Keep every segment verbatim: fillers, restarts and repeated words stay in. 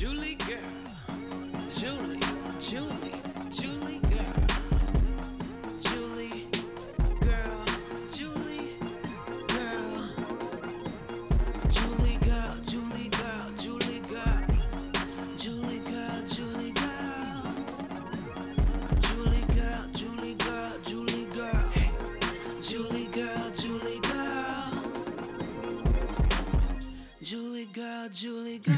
Julie Girl, Julie, Julie, Julie Girl, Julie Girl, Julie Girl, Julie Girl, Julie Girl, Julie Girl, Julie Girl, Julie Girl, Julie Girl, Julie Girl, Julie Girl, Julie Girl, Julie Girl, Julie Girl, Julie Girl.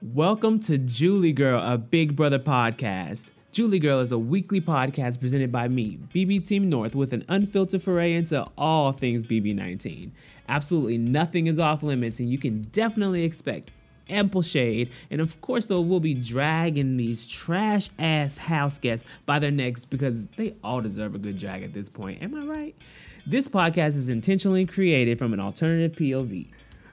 Welcome to Julie Girl, a Big Brother podcast. Julie Girl is a weekly podcast presented by me, B B Team North, with an unfiltered foray into all things B B nineteen. Absolutely nothing is off limits, and you can definitely expect ample shade. And of course, though, we'll be dragging these trash-ass house guests by their necks because they all deserve a good drag at this point. Am I right? This podcast is intentionally created from an alternative P O V.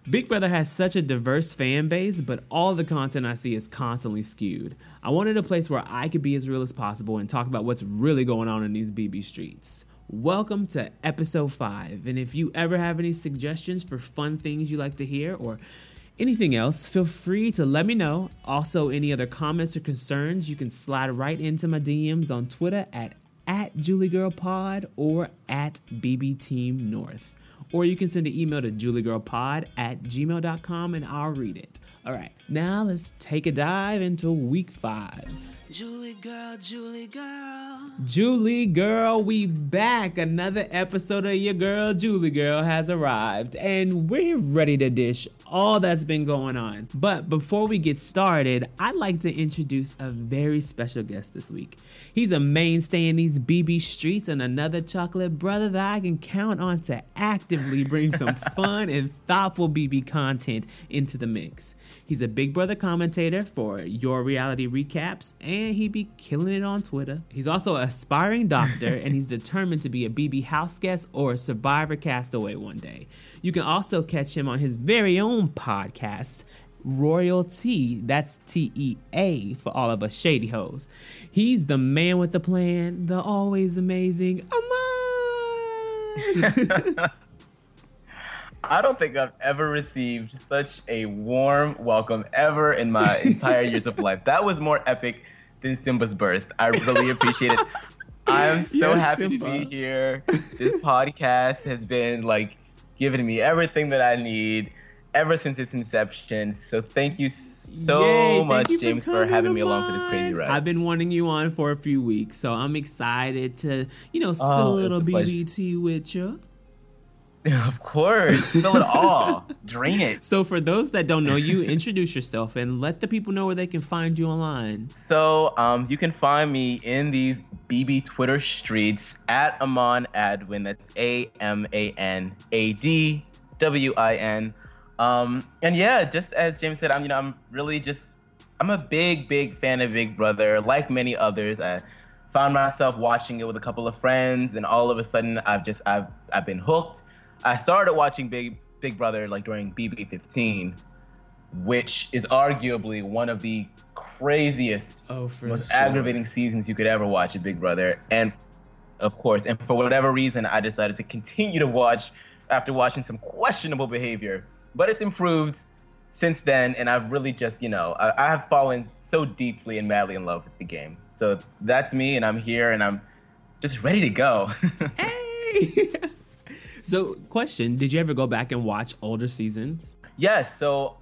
Big Brother has such a diverse fan base, but all the content I see is constantly skewed. I wanted a place where I could be as real as possible and talk about what's really going on in these B B streets. Welcome to episode five, and if you ever have any suggestions for fun things you like to hear or anything else, feel free to let me know. Also, any other comments or concerns, you can slide right into my D Ms on Twitter at, at JulieGirlPod or at BBTeamNorth. Or you can send an email to juliegirlpod at gmail dot com and I'll read it. All right, now let's take a dive into week five. Julie Girl, Julie Girl. Julie Girl, we back. Another episode of your girl, Julie Girl, has arrived. And we're ready to dish all that's been going on. But before we get started, I'd like to introduce a very special guest this week. He's a mainstay in these B B streets and another chocolate brother that I can count on to actively bring some fun and thoughtful B B content into the mix. He's a Big Brother commentator for Your Reality Recaps, and And he be killing it on Twitter. He's also an aspiring doctor, and he's determined to be a B B house guest or a Survivor castaway one day. You can also catch him on his very own podcast, Royal T. That's T E A for all of us shady hoes. He's the man with the plan, the always amazing Aman. I don't think I've ever received such a warm welcome ever in my entire years of life. That was more epic than Simba's birth. I really appreciate it. I'm so You're happy Simba. to be here. This podcast has been like giving me everything that I need ever since its inception. So thank you so Yay, much, you James, for, for having me along for this crazy ride. I've been wanting you on for a few weeks, so I'm excited to, you know, spill oh, a little a B B T with you. Of course. Spill it all. Drain it. So for those that don't know you, introduce yourself and let the people know where they can find you online. So um, you can find me in these B B Twitter streets at Aman Adwin. That's A M A N A D W I N. Um, and yeah, just as James said, I'm you know I'm really just I'm a big, big fan of Big Brother. Like many others, I found myself watching it with a couple of friends, and all of a sudden I've just I've I've been hooked. I started watching Big Big Brother like during B B fifteen, which is arguably one of the craziest, oh, most sure. aggravating seasons you could ever watch at Big Brother. And of course, and for whatever reason, I decided to continue to watch after watching some questionable behavior. But it's improved since then, and I've really just, you know, I, I have fallen so deeply and madly in love with the game. So that's me, and I'm here, and I'm just ready to go. Hey! So, question, did you ever go back and watch older seasons? Yes. So,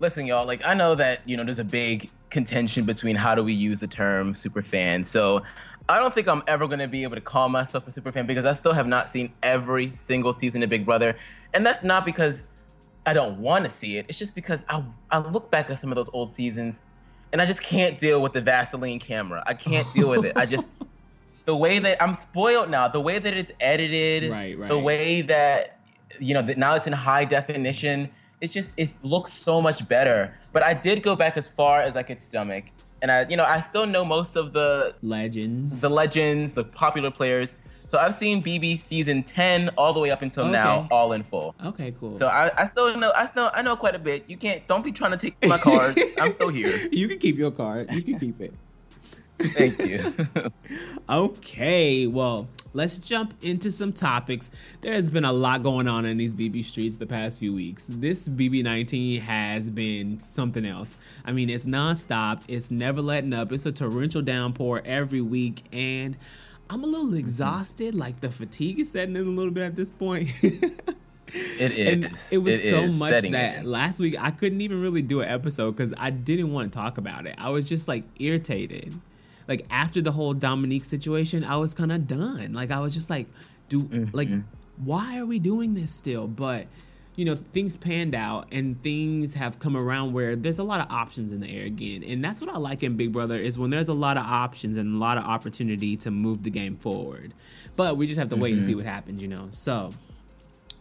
listen, y'all, like, I know that, you know, there's a big contention between how do we use the term superfan. So, I don't think I'm ever going to be able to call myself a superfan because I still have not seen every single season of Big Brother. And that's not because I don't want to see it. It's just because I I look back at some of those old seasons and I just can't deal with the Vaseline camera. I can't deal with it. I just... The way that I'm spoiled now, the way that it's edited, right, right. the way that, you know, that now it's in high definition, it's just, it looks so much better. But I did go back as far as I could stomach. And I, you know, I still know most of the legends, the legends, the popular players. So I've seen B B season ten all the way up until okay. now, all in full. Okay, cool. So I, I still know, I still, I know quite a bit. You can't, don't be trying to take my card. I'm still here. You can keep your card. You can keep it. Thank you. Okay, well, let's jump into some topics. There has been a lot going on in these B B streets the past few weeks. This B B nineteen has been something else. I mean, it's nonstop. It's never letting up. It's a torrential downpour every week. And I'm a little exhausted. Like, the fatigue is setting in a little bit at this point. It is. And it was it so much that in. last week I couldn't even really do an episode because I didn't want to talk about it. I was just like irritated. Like after the whole Dominique situation, I was kind of done. Like I was just like, do mm-hmm. like, why are we doing this still? But you know, things panned out and things have come around where there's a lot of options in the air again. And that's what I like in Big Brother is when there's a lot of options and a lot of opportunity to move the game forward. But we just have to mm-hmm. wait and see what happens, you know. So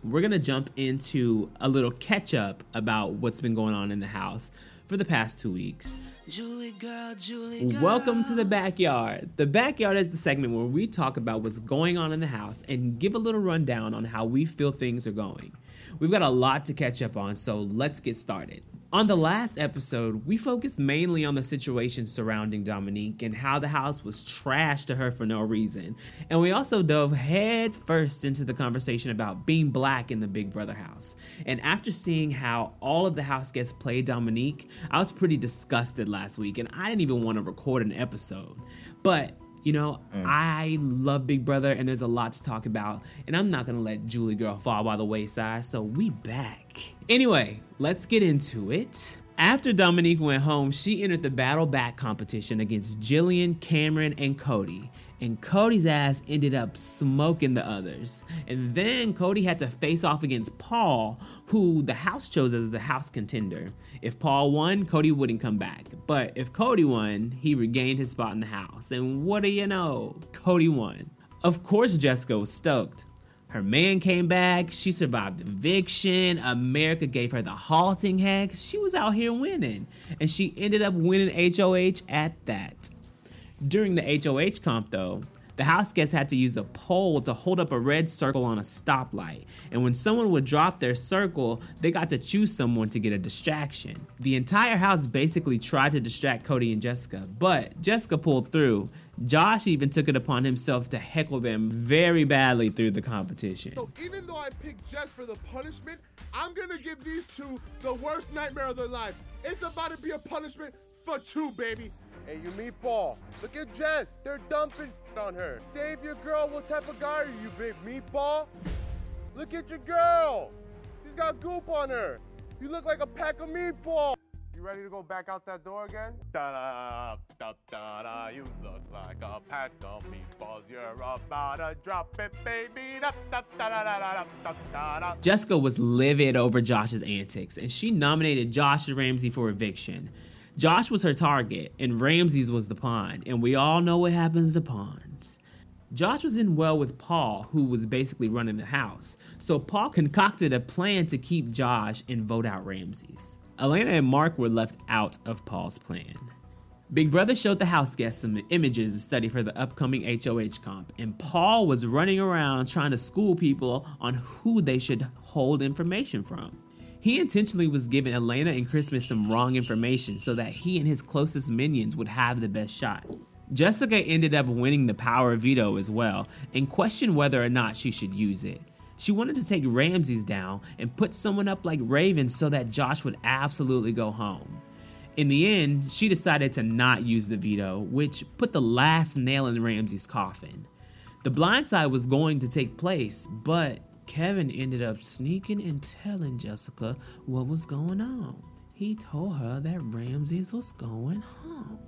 we're going to jump into a little catch up about what's been going on in the house for the past two weeks. Julie Girl, Julie Girl. Welcome to The Backyard. The Backyard is the segment where we talk about what's going on in the house and give a little rundown on how we feel things are going. We've got a lot to catch up on, so let's get started. On the last episode, we focused mainly on the situation surrounding Dominique and how the house was trash to her for no reason. And we also dove head first into the conversation about being black in the Big Brother house. And after seeing how all of the house guests play Dominique, I was pretty disgusted last week and I didn't even want to record an episode. But you know, mm. I love Big Brother and there's a lot to talk about. And I'm not going to let Julie Girl fall by the wayside, so we back. Anyway, let's get into it. After Dominique went home, she entered the Battle Back competition against Jillian, Cameron, and Cody. And Cody's ass ended up smoking the others. And then Cody had to face off against Paul, who the house chose as the house contender. If Paul won, Cody wouldn't come back. But if Cody won, he regained his spot in the house. And what do you know? Cody won. Of course, Jessica was stoked. Her man came back. She survived eviction. America gave her the halting hex. She was out here winning. And she ended up winning H O H at that. During the H O H comp, though, the house guests had to use a pole to hold up a red circle on a stoplight. And when someone would drop their circle, they got to choose someone to get a distraction. The entire house basically tried to distract Cody and Jessica, but Jessica pulled through. Josh even took it upon himself to heckle them very badly through the competition. So even though I picked Jess for the punishment, I'm going to give these two the worst nightmare of their lives. It's about to be a punishment for two, baby. Hey, you meet Paul. Look at Jess. They're dumping on her. Save your girl. What type of guy are you, big meatball? Look at your girl. She's got goop on her. You look like a pack of meatballs. You ready to go back out that door again? Da-da, da-da-da, you look like a pack of meatballs. You're about to drop it, baby. Da, da, da-da-da-da, da-da-da. Jessica was livid over Josh's antics, and she nominated Josh and Ramsey for eviction. Josh was her target, and Ramses was the pawn, and we all know what happens to pawns. Josh was in well with Paul, who was basically running the house, so Paul concocted a plan to keep Josh and vote out Ramses. Elena and Mark were left out of Paul's plan. Big Brother showed the house guests some images to study for the upcoming H O H comp, and Paul was running around trying to school people on who they should hold information from. He intentionally was giving Elena and Christmas some wrong information so that he and his closest minions would have the best shot. Jessica ended up winning the power veto as well and questioned whether or not she should use it. She wanted to take Ramses down and put someone up like Raven so that Josh would absolutely go home. In the end, she decided to not use the veto, which put the last nail in Ramses' coffin. The blindside was going to take place, but Kevin ended up sneaking and telling Jessica what was going on. He told her that Ramses was going home.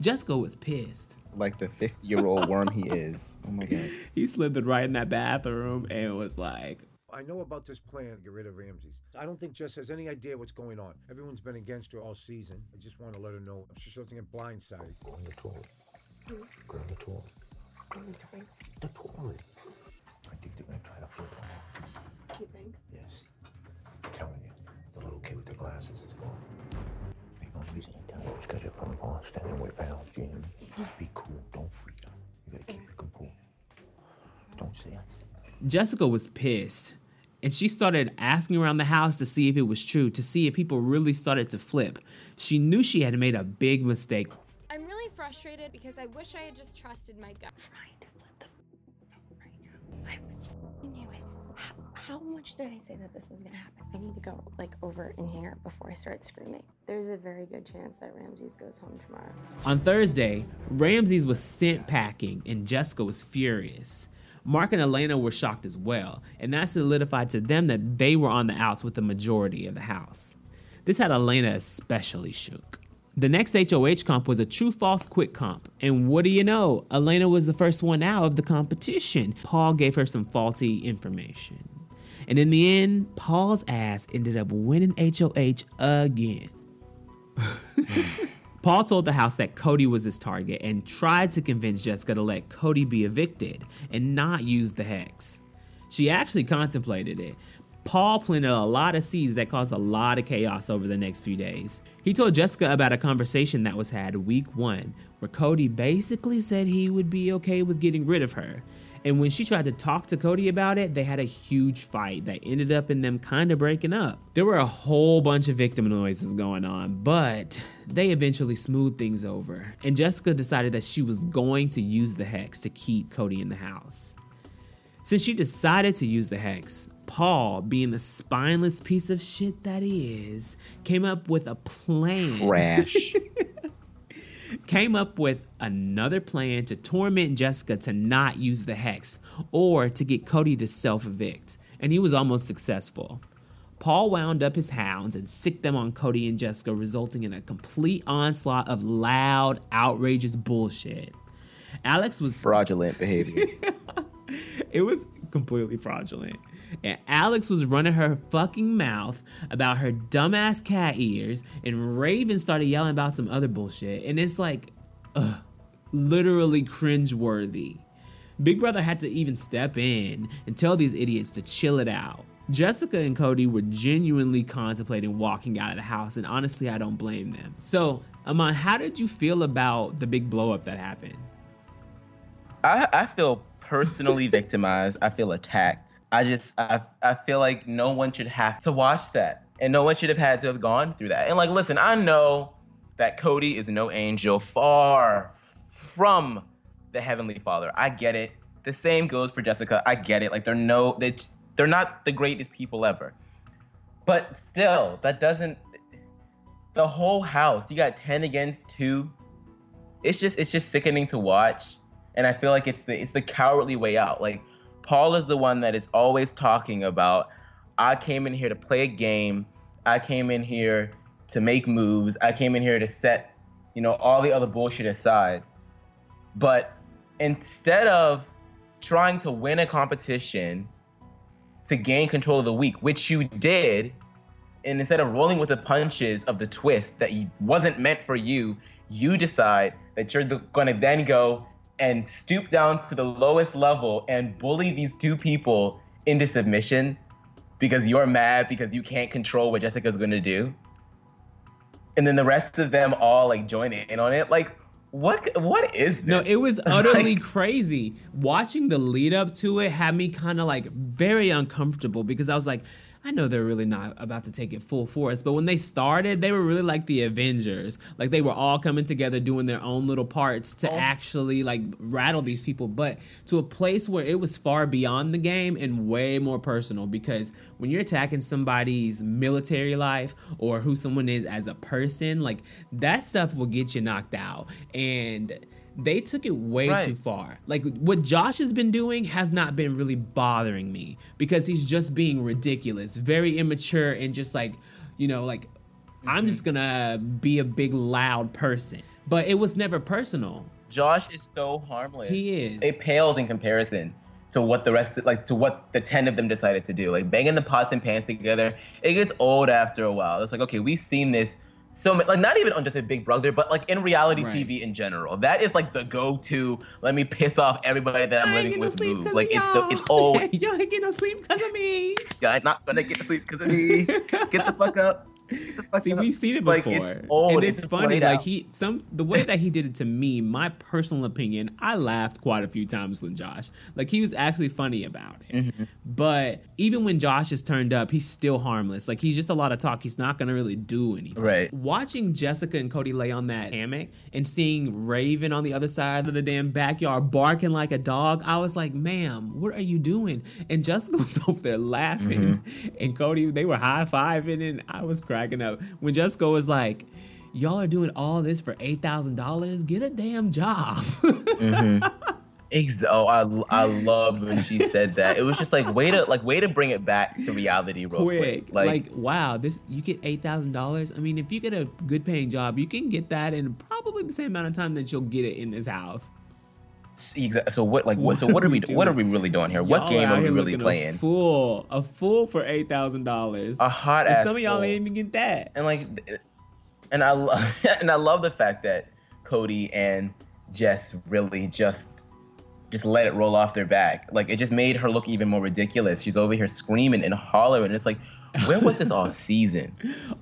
Jessica was pissed. Like the fifty-year-old worm he is. Oh my God. He slithered right in that bathroom and was like, I know about this plan to get rid of Ramses. I don't think Jess has any idea what's going on. Everyone's been against her all season. I just want to let her know. I'm sure she doesn't get blindsided. Go on the toilet. Go on the toilet. Go on the toilet. I think they're going to try to flip on her. You think? Yes. I'm telling you, the little kid with the glasses is gone. Ain't no reason to tell you. It's because you're from Boston standing with Al Jim. Just be cool. Don't freak out. You got to keep your composure. Don't say I. Jessica was pissed. And she started asking around the house to see if it was true, to see if people really started to flip. She knew she had made a big mistake. I'm really frustrated because I wish I had just trusted my gut. Trying to flip the I knew it. How, how much did I say that this was gonna happen? I need to go like over in here before I start screaming. There's a very good chance that Ramses goes home tomorrow. On Thursday, Ramses was sent packing and Jessica was furious. Mark and Elena were shocked as well, and that solidified to them that they were on the outs with the majority of the house. This had Elena especially shook. The next H O H comp was a true-false quick comp, and what do you know? Elena was the first one out of the competition. Paul gave her some faulty information. And in the end, Paul's ass ended up winning H O H again. Paul told the house that Cody was his target and tried to convince Jessica to let Cody be evicted and not use the hex. She actually contemplated it. Paul planted a lot of seeds that caused a lot of chaos over the next few days. He told Jessica about a conversation that was had week one, where Cody basically said he would be okay with getting rid of her. And when she tried to talk to Cody about it, they had a huge fight that ended up in them kind of breaking up. There were a whole bunch of victim noises going on, but they eventually smoothed things over. And Jessica decided that she was going to use the hex to keep Cody in the house. Since she decided to use the hex, Paul, being the spineless piece of shit that he is, came up with a plan. Trash. Came up with another plan to torment Jessica to not use the hex or to get Cody to self-evict, and he was almost successful. Paul wound up his hounds and sicked them on Cody and Jessica, resulting in a complete onslaught of loud, outrageous bullshit. Alex was... Fraudulent behavior. It was completely fraudulent. And Alex was running her fucking mouth about her dumbass cat ears, and Raven started yelling about some other bullshit. And it's like, ugh, literally cringeworthy. Big Brother had to even step in and tell these idiots to chill it out. Jessica and Cody were genuinely contemplating walking out of the house, and honestly, I don't blame them. So, Aman, how did you feel about the big blow up that happened? I, I feel personally victimized. I feel attacked. I just, I, I feel like no one should have to watch that. And no one should have had to have gone through that. And like, listen, I know that Cody is no angel, far from the Heavenly Father. I get it. The same goes for Jessica. I get it. Like they're no, they, they're not the greatest people ever. But still, that doesn't, the whole house, you got ten against two. It's just, it's just sickening to watch. And I feel like it's the it's the cowardly way out. Like, Paul is the one that is always talking about, I came in here to play a game. I came in here to make moves. I came in here to set, you know, all the other bullshit aside. But instead of trying to win a competition to gain control of the week, which you did, and instead of rolling with the punches of the twist that wasn't meant for you, you decide that you're going to then go and stoop down to the lowest level and bully these two people into submission because you're mad because you can't control what Jessica's gonna do. And then the rest of them all like join in on it. Like, what what is this? No, it was utterly like, crazy. Watching the lead up to it had me kind of like very uncomfortable because I was like, I know they're really not about to take it full force, but when they started, they were really like the Avengers. Like they were all coming together, doing their own little parts to oh. actually like rattle these people, but to a place where it was far beyond the game and way more personal. Because when you're attacking somebody's military life or who someone is as a person, like that stuff will get you knocked out. And they took it way right. too far. Like, what Josh has been doing has not been really bothering me because he's just being ridiculous, very immature, and just like, you know, like, mm-hmm. I'm just gonna be a big, loud person. But it was never personal. Josh is so harmless. He is. It pales in comparison to what the rest, of, like, to what the ten of them decided to do. Like, banging the pots and pans together, it gets old after a while. It's like, okay, we've seen this. So, like, not even on just a Big Brother, but, like, in reality right. T V in general. That is, like, the go-to, let me piss off everybody that I'm I living with no move. Like, it's so, it's old. Y'all ain't getting no sleep because of me. Y'all not gonna get no sleep because of me. Get the fuck up. See, we've seen it before, like, it's and it's, it's funny. Like out. he, some the way that he did it to me, my personal opinion, I laughed quite a few times with Josh. Like, he was actually funny about it. Mm-hmm. But even when Josh is turned up, he's still harmless. Like, he's just a lot of talk. He's not gonna really do anything. Right. Watching Jessica and Cody lay on that hammock and seeing Raven on the other side of the damn backyard barking like a dog, I was like, "Ma'am, what are you doing?" And Jessica was over there laughing, mm-hmm. and Cody, they were high fiving, and I was crying. Up when Jessica was like, y'all are doing all this for eight thousand dollars, get a damn job. Mm-hmm. Ex- oh, I, I loved when she said that. It was just like, way to like way to bring it back to reality real quick. quick. Like, like, wow, this you get eight thousand dollars. I mean, if you get a good paying job, you can get that in probably the same amount of time that you'll get it in this house. Exactly. So what? Like what? So what are we? What are we really doing here? What y'all game are we really playing? A fool, a fool for eight thousand dollars. A hot and ass. Some of y'all fool. Ain't even get that. And like, and I lo- and I love the fact that Cody and Jess really just just let it roll off their back. Like, it just made her look even more ridiculous. She's over here screaming and hollering. And it's like, where was this all season?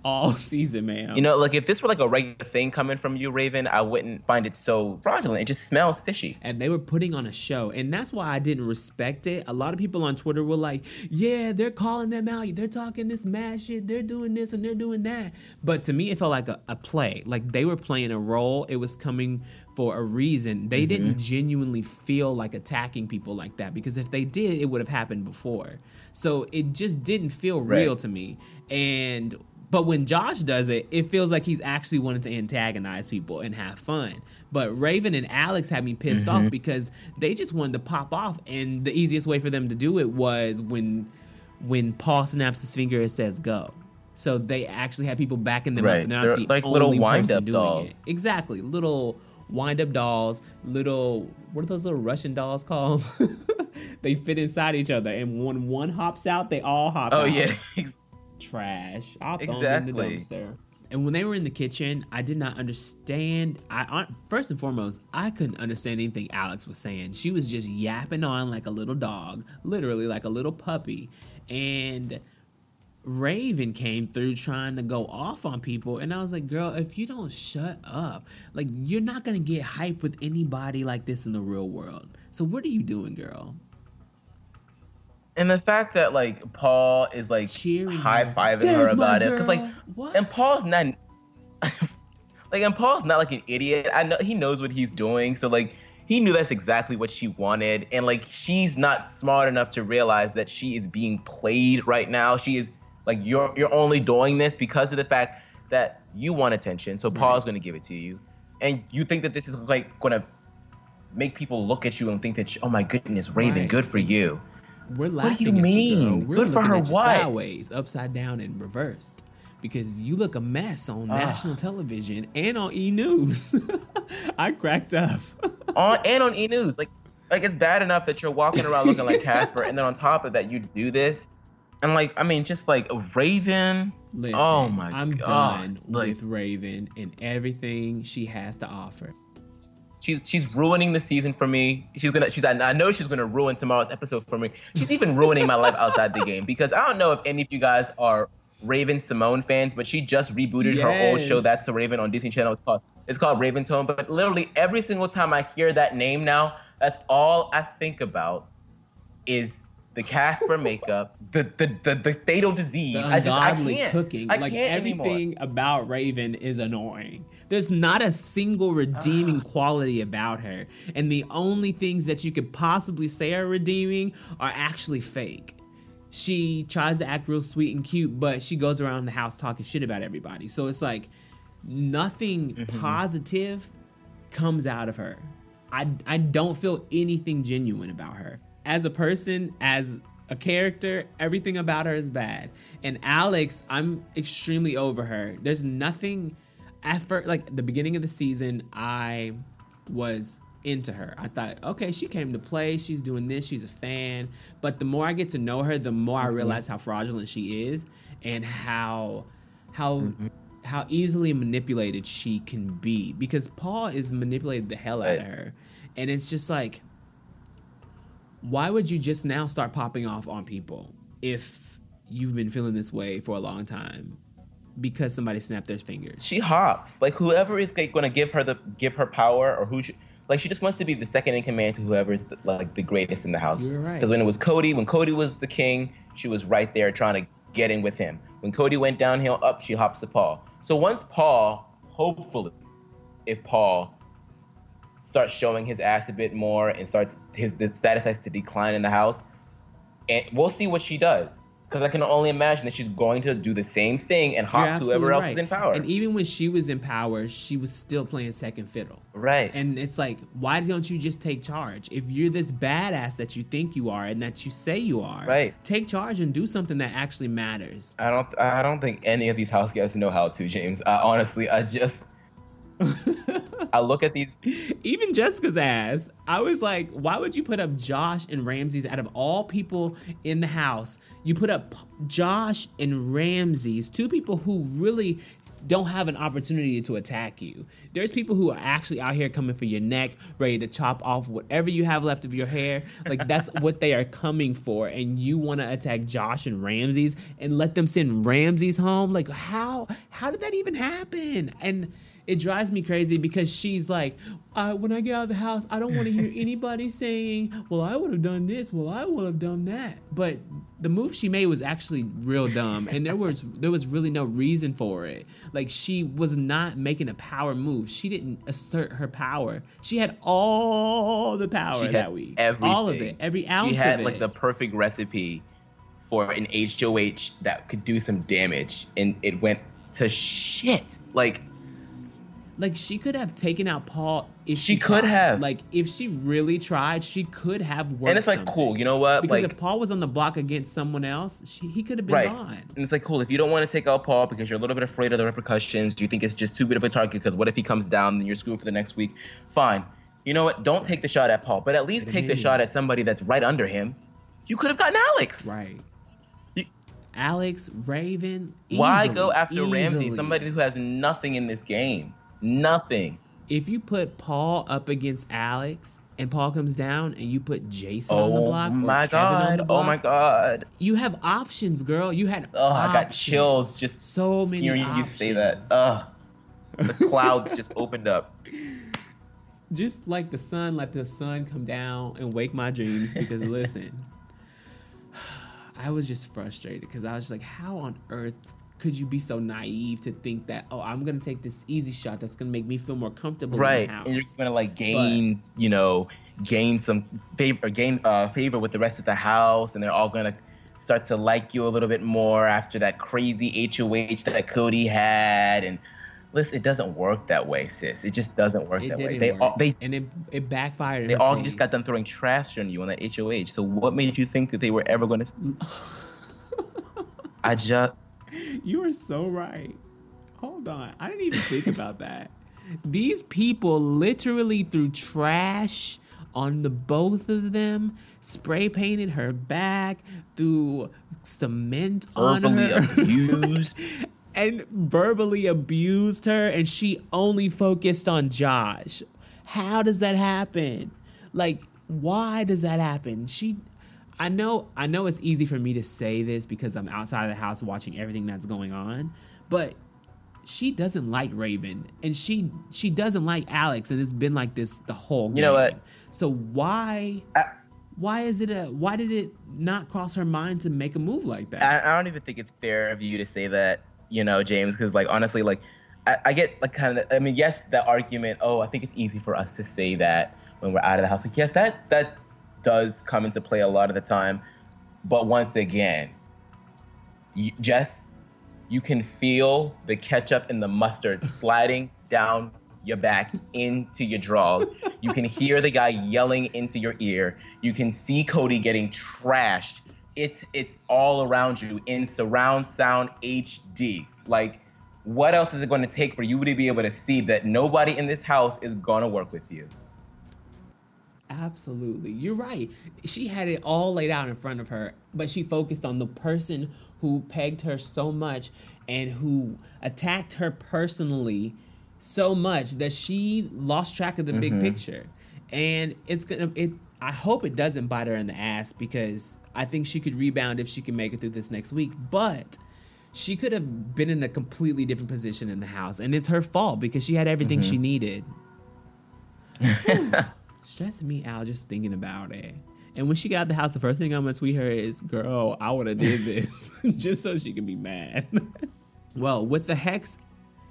All season, man. You know, like, if this were like a regular thing coming from you, Raven, I wouldn't find it so fraudulent. It just smells fishy. And they were putting on a show, and that's why I didn't respect it. A lot of people on Twitter were like, yeah, they're calling them out. They're talking this mad shit. They're doing this and they're doing that. But to me, it felt like a, a play. Like, they were playing a role. It was coming for a reason. They mm-hmm. didn't genuinely feel like attacking people like that, because if they did, it would have happened before. So it just didn't feel right. real to me. And but when Josh does it, it feels like he's actually wanting to antagonize people and have fun. But Raven and Alex had me pissed mm-hmm. off because they just wanted to pop off, and the easiest way for them to do it was when when Paul snaps his finger and says go. So they actually had people backing them right. up, and they're, they're not the like only little wind person up doing dolls. It. Exactly, little wind-up dolls, little, what are those little Russian dolls called? They fit inside each other, and when one hops out, they all hop oh, out. Oh, yeah. Trash. I'll throw exactly. them in the dumpster. And when they were in the kitchen, I did not understand. I First and foremost, I couldn't understand anything Alex was saying. She was just yapping on like a little dog, literally like a little puppy. And Raven came through trying to go off on people, and I was like, girl, if you don't shut up, like, you're not gonna get hype with anybody like this in the real world. So what are you doing, girl? And the fact that, like, Paul is like cheering, high-fiving her about it, because like what? and Paul's not like and Paul's not like an idiot. I know he knows what he's doing, so like he knew that's exactly what she wanted, and like she's not smart enough to realize that she is being played right now. She is Like, you're you're only doing this because of the fact that you want attention. So Paul's right. going to give it to you. And you think that this is, like, going to make people look at you and think that, you, oh, my goodness, Raven, right. good for you. We're laughing what do you at mean? You, girl. We're good for her at you what? Sideways, upside down, and reversed. Because you look a mess on uh, national television and on E! News. I cracked up. on And on E! News. Like, like, it's bad enough that you're walking around looking like Casper, and then on top of that, you do this. And, like, I mean, just, like, Raven. Listen, oh, my I'm God. I'm done like, with Raven and everything she has to offer. She's she's ruining the season for me. She's gonna. She's. I know she's going to ruin tomorrow's episode for me. She's even ruining my life outside the game, because I don't know if any of you guys are Raven-Symoné fans, but she just rebooted yes. her old show, That's the Raven, on Disney Channel. It's called, it's called Raven's Home. But literally every single time I hear that name now, that's all I think about is the Casper makeup, the the the, the fatal disease, the ungodly I just, I cooking. I like everything anymore. About Raven is annoying. There's not a single redeeming uh. quality about her, and the only things that you could possibly say are redeeming are actually fake. She tries to act real sweet and cute, but she goes around the house talking shit about everybody. So it's like nothing mm-hmm. positive comes out of her. I I don't feel anything genuine about her. As a person, as a character, everything about her is bad. And Alex, I'm extremely over her. There's nothing effort. Like, the beginning of the season, I was into her. I thought, okay, she came to play. She's doing this. She's a fan. But the more I get to know her, the more I realize how fraudulent she is and how how mm-hmm. how easily manipulated she can be. Because Paul is manipulated the hell out of her. And it's just like, why would you just now start popping off on people if you've been feeling this way for a long time? because somebody snapped their fingers. She hops. Like, whoever is like, going to give her the give her power, or who she, like, she just wants to be the second in command to whoever is the, like the greatest in the house. You're right. Because when it was Cody, when Cody was the king, she was right there trying to get in with him. When Cody went downhill, up she hops to Paul. So once Paul, hopefully, if Paul starts showing his ass a bit more and starts his, his status has to decline in the house, and we'll see what she does. Because I can only imagine that she's going to do the same thing and hop to whoever else right. is in power. And even when she was in power, she was still playing second fiddle. Right. And it's like, why don't you just take charge? If you're this badass that you think you are and that you say you are, right. take charge and do something that actually matters. I don't I don't think any of these house guests know how to, James. I, honestly, I just... I look at these... Even Jessica's ass. I was like, why would you put up Josh and Ramses out of all people in the house? You put up Josh and Ramses, two people who really don't have an opportunity to attack you. There's people who are actually out here coming for your neck, ready to chop off whatever you have left of your hair. Like, that's what they are coming for. And you want to attack Josh and Ramses and let them send Ramses home? Like, how? How did that even happen? And... it drives me crazy because she's like, I, when I get out of the house, I don't want to hear anybody saying, well, I would have done this. Well, I would have done that. But the move she made was actually real dumb. And there was there was really no reason for it. Like, she was not making a power move. She didn't assert her power. She had all the power that week. Everything. All of it. Every ounce of it. She had, like, the perfect recipe for an H O H that could do some damage. And it went to shit. Like... Like, she could have taken out Paul if she, she could tried. have. Like, if she really tried, she could have worked. And it's like, something. Cool, you know what? Because like, if Paul was on the block against someone else, she, he could have been right. gone. And it's like, cool, if you don't want to take out Paul because you're a little bit afraid of the repercussions, do you think it's just too big of a target because what if he comes down and you're screwed for the next week? Fine. You know what? Don't take the shot at Paul, but at least take the shot at somebody that's right under him. You could have gotten Alex. Right. Alex, Raven, easily, Why go after easily. Ramsey, somebody who has nothing in this game? Nothing. If you put Paul up against Alex and Paul comes down and you put Jason oh on the block my or God. Kevin on the block. Oh, my God. You have options, girl. You had oh, options. I got chills just so many hearing options. You say that. Ugh. The clouds just opened up. Just like the sun, let the sun come down and wake my dreams because, listen, I was just frustrated because I was just like, how on earth could you be so naive to think that, oh, I'm going to take this easy shot that's going to make me feel more comfortable right. in the house. And you're going to, like, gain, but, you know, gain some favor, gain uh, favor with the rest of the house, and they're all going to start to like you a little bit more after that crazy H O H that Cody had. And listen, it doesn't work that way, sis. It just doesn't work that way. They work. All, they And it, it backfired in They all face. Just got them throwing trash on you on that H O H. So what made you think that they were ever going to... I just... You are so right. Hold on. I didn't even think about that. These people literally threw trash on the both of them, spray painted her back, threw cement verbally on her. Abused. And verbally abused her, and she only focused on Josh. How does that happen? Like, why does that happen? She... I know I know it's easy for me to say this because I'm outside of the house watching everything that's going on, but she doesn't like Raven, and she she doesn't like Alex, and it's been like this the whole game. You know what? So why I, why is it a why did it not cross her mind to make a move like that? I, I don't even think it's fair of you to say that, you know, James, because like honestly, like I, I get like kind of I mean, yes, the argument. Oh, I think it's easy for us to say that when we're out of the house. Like yes, that that. does come into play a lot of the time, but once again, you, Jess, you can feel the ketchup and the mustard sliding down your back into your drawers. You can hear the guy yelling into your ear. You can see Cody getting trashed. It's it's all around you in surround sound H D. Like, what else is it going to take for you to be able to see that nobody in this house is going to work with you? Absolutely. You're right. She had it all laid out in front of her, but she focused on the person who pegged her so much and who attacked her personally so much that she lost track of the mm-hmm. big picture. And it's gonna it I hope it doesn't bite her in the ass because I think she could rebound if she can make it through this next week. But she could have been in a completely different position in the house. And it's her fault because she had everything mm-hmm. she needed. Stressing me out just thinking about it. And when she got out the house, the first thing I'm going to tweet her is, girl, I would have did this just so she can be mad. Well, with the Hex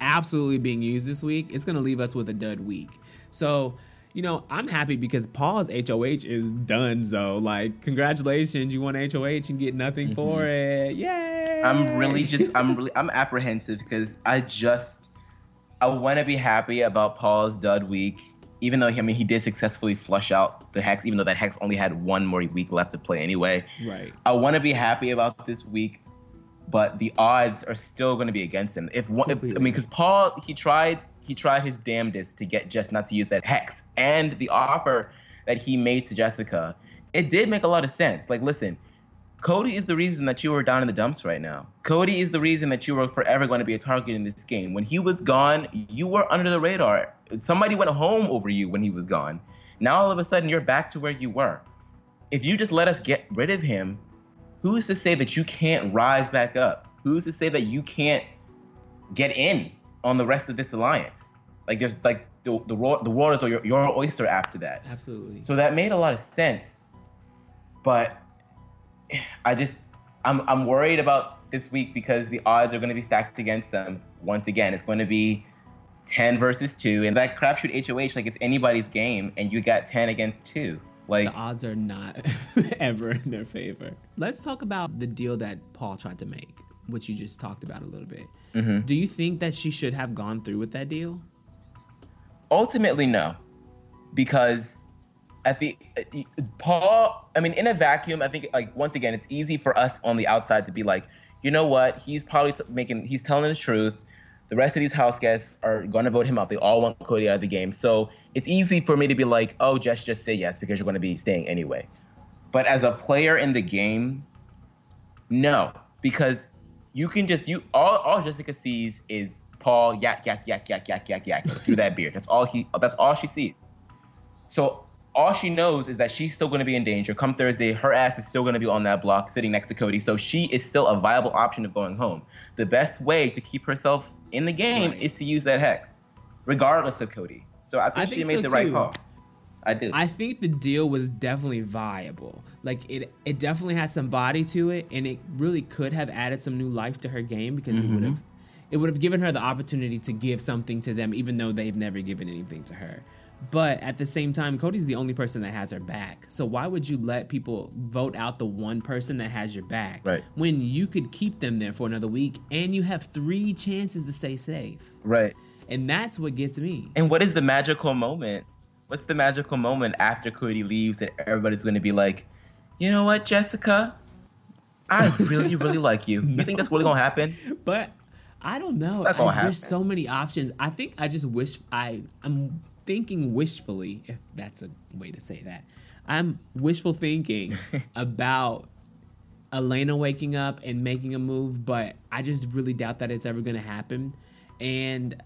absolutely being used this week, it's going to leave us with a dud week. So, you know, I'm happy because Paul's H O H is done, so like, congratulations, you won H O H and get nothing mm-hmm. for it. Yay! I'm really just, I'm really, I'm apprehensive because I just, I want to be happy about Paul's dud week, even though, I mean, he did successfully flush out the Hex, even though that Hex only had one more week left to play anyway. Right. I want to be happy about this week, but the odds are still going to be against him. If, one, if I mean, because Paul, he tried, he tried his damnedest to get Jess not to use that Hex, and the offer that he made to Jessica, it did make a lot of sense. Like, listen, Cody is the reason that you are down in the dumps right now. Cody is the reason that you are forever going to be a target in this game. When he was gone, you were under the radar. Somebody went home over you when he was gone. Now all of a sudden, you're back to where you were. If you just let us get rid of him, who's to say that you can't rise back up? Who's to say that you can't get in on the rest of this alliance? Like, there's like the the, the waters are your, your oyster after that. Absolutely. So that made a lot of sense, but I just, I'm I'm worried about this week because the odds are going to be stacked against them. Once again, it's going to be ten versus two. And that crapshoot H O H, like, it's anybody's game, and you got ten against two. Like, the odds are not ever in their favor. Let's talk about the deal that Paul tried to make, which you just talked about a little bit. Mm-hmm. Do you think that she should have gone through with that deal? Ultimately, no. Because At the Paul, I mean, in a vacuum, I think, like, once again, it's easy for us on the outside to be like, you know what? He's probably t- making, he's telling the truth. The rest of these house guests are going to vote him out. They all want Cody out of the game. So it's easy for me to be like, oh, Jess, just say yes because you're going to be staying anyway. But as a player in the game, no, because you can just, you all, all Jessica sees is Paul yak, yak, yak, yak, yak, yak, yak through that beard. That's all he, that's all she sees. So all she knows is that she's still going to be in danger. Come Thursday, her ass is still going to be on that block sitting next to Cody. So she is still a viable option of going home. The best way to keep herself in the game right. is to use that Hex, regardless of Cody. So I think, I think she made so the too. right call. I do. I think the deal was definitely viable. Like, it, it definitely had some body to it, and it really could have added some new life to her game because mm-hmm. it would have it would have given her the opportunity to give something to them, even though they've never given anything to her. But at the same time, Cody's the only person that has her back. So why would you let people vote out the one person that has your back right. when you could keep them there for another week and you have three chances to stay safe? Right. And that's what gets me. And what is the magical moment? What's the magical moment after Cody leaves that everybody's going to be like, you know what, Jessica? I really, really like you. No. You think that's really going to happen? But I don't know. It's not gonna I, happen. There's so many options. I think I just wish I... I'm. thinking wishfully, if that's a way to say that. I'm wishful thinking about Elena waking up and making a move, but I just really doubt that it's ever going to happen. And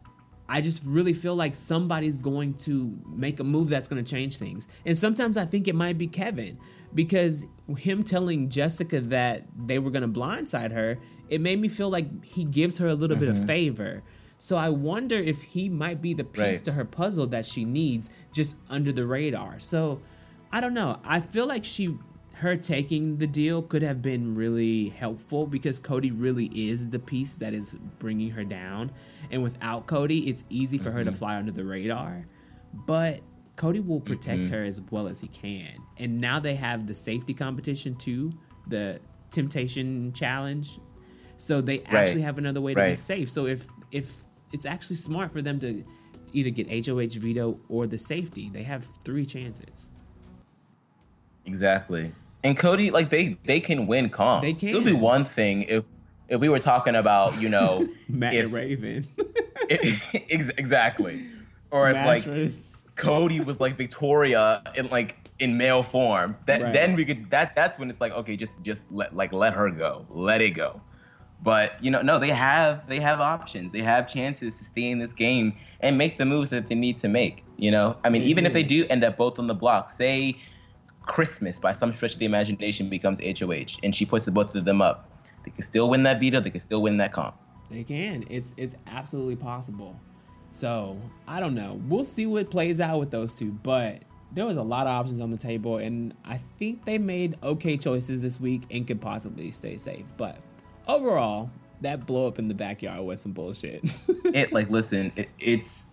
I just really feel like somebody's going to make a move that's going to change things. And sometimes I think it might be Kevin, because him telling Jessica that they were going to blindside her, it made me feel like he gives her a little mm-hmm. bit of favor. So I wonder if he might be the piece right. to her puzzle that she needs, just under the radar. So I don't know. I feel like she, her taking the deal could have been really helpful because Cody really is the piece that is bringing her down. And without Cody, it's easy for mm-hmm. her to fly under the radar. But Cody will protect mm-hmm. her as well as he can. And now they have the safety competition too, the temptation challenge. So they right. actually have another way to right. be safe. So if if it's actually smart for them to either get H O H veto or the safety. They have three chances. Exactly. And Cody, like, they, they can win comps. They can. It would be one thing if if we were talking about, you know... Matt if, and Raven. It, exactly. Or if, Mattress. like, Cody was, like, Victoria in, like, in male form. That right. Then we could... that That's when it's like, okay, just just let like let her go. Let it go. But, you know, no, they have they have options. They have chances to stay in this game and make the moves that they need to make, you know? I mean, they even do. If they do end up both on the block, say Christmas, by some stretch of the imagination, becomes H O H, and she puts the both of them up. They can still win that beat-up. They can still win that comp. They can. It's it's absolutely possible. So I don't know. We'll see what plays out with those two. But there was a lot of options on the table, and I think they made okay choices this week and could possibly stay safe. But overall, that blow up in the backyard was some bullshit. it like listen, it, it's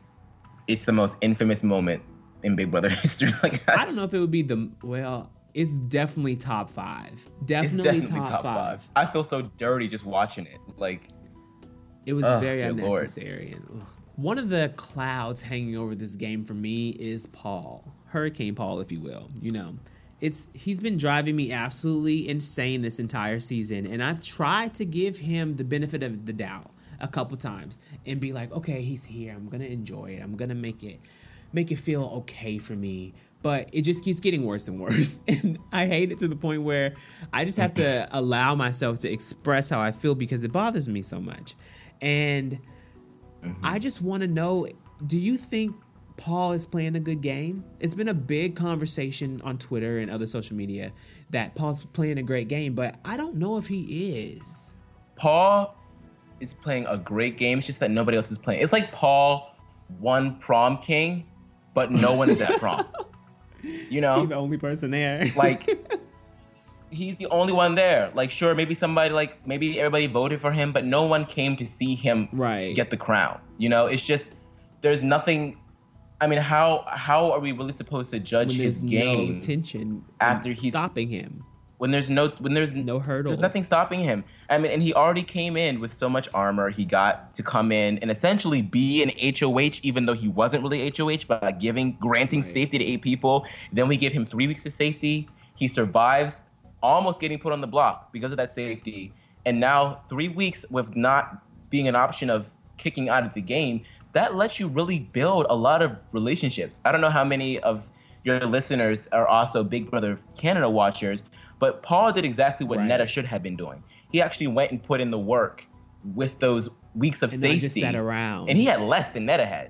it's the most infamous moment in Big Brother history. Like I, I don't know if it would be the well. It's definitely top five. Definitely, definitely top, top five. five. I feel so dirty just watching it. Like it was ugh, very unnecessary. And, one of the clouds hanging over this game for me is Paul, Hurricane Paul, if you will. You know, it's he's been driving me absolutely insane this entire season, and I've tried to give him the benefit of the doubt a couple times and be like, okay, he's here. I'm gonna enjoy it. I'm gonna make it, make it feel okay for me. But it just keeps getting worse and worse. And I hate it to the point where I just have to allow myself to express how I feel because it bothers me so much. And mm-hmm. I just want to know, do you think Paul is playing a good game? It's been a big conversation on Twitter and other social media that Paul's playing a great game, but I don't know if he is. Paul is playing a great game. It's just that nobody else is playing. It's like Paul won Prom King, but no one is at prom. You know, he's the only person there. Like, he's the only one there. Like, sure, maybe somebody, like, maybe everybody voted for him, but no one came to see him right. get the crown. You know, it's just there's nothing. I mean, how how are we really supposed to judge when his game? No tension after he's stopping him. When there's no when there's no hurdles. There's nothing stopping him. I mean, and he already came in with so much armor. He got to come in and essentially be an H O H, even though he wasn't really H O H, by giving granting right. safety to eight people. Then we give him three weeks of safety. He survives almost getting put on the block because of that safety. And now three weeks with not being an option of kicking out of the game, that lets you really build a lot of relationships. I don't know how many of your listeners are also Big Brother Canada watchers, but Paul did exactly what right. Netta should have been doing. He actually went and put in the work with those weeks of and safety. And just sat around. And he had less than Netta had.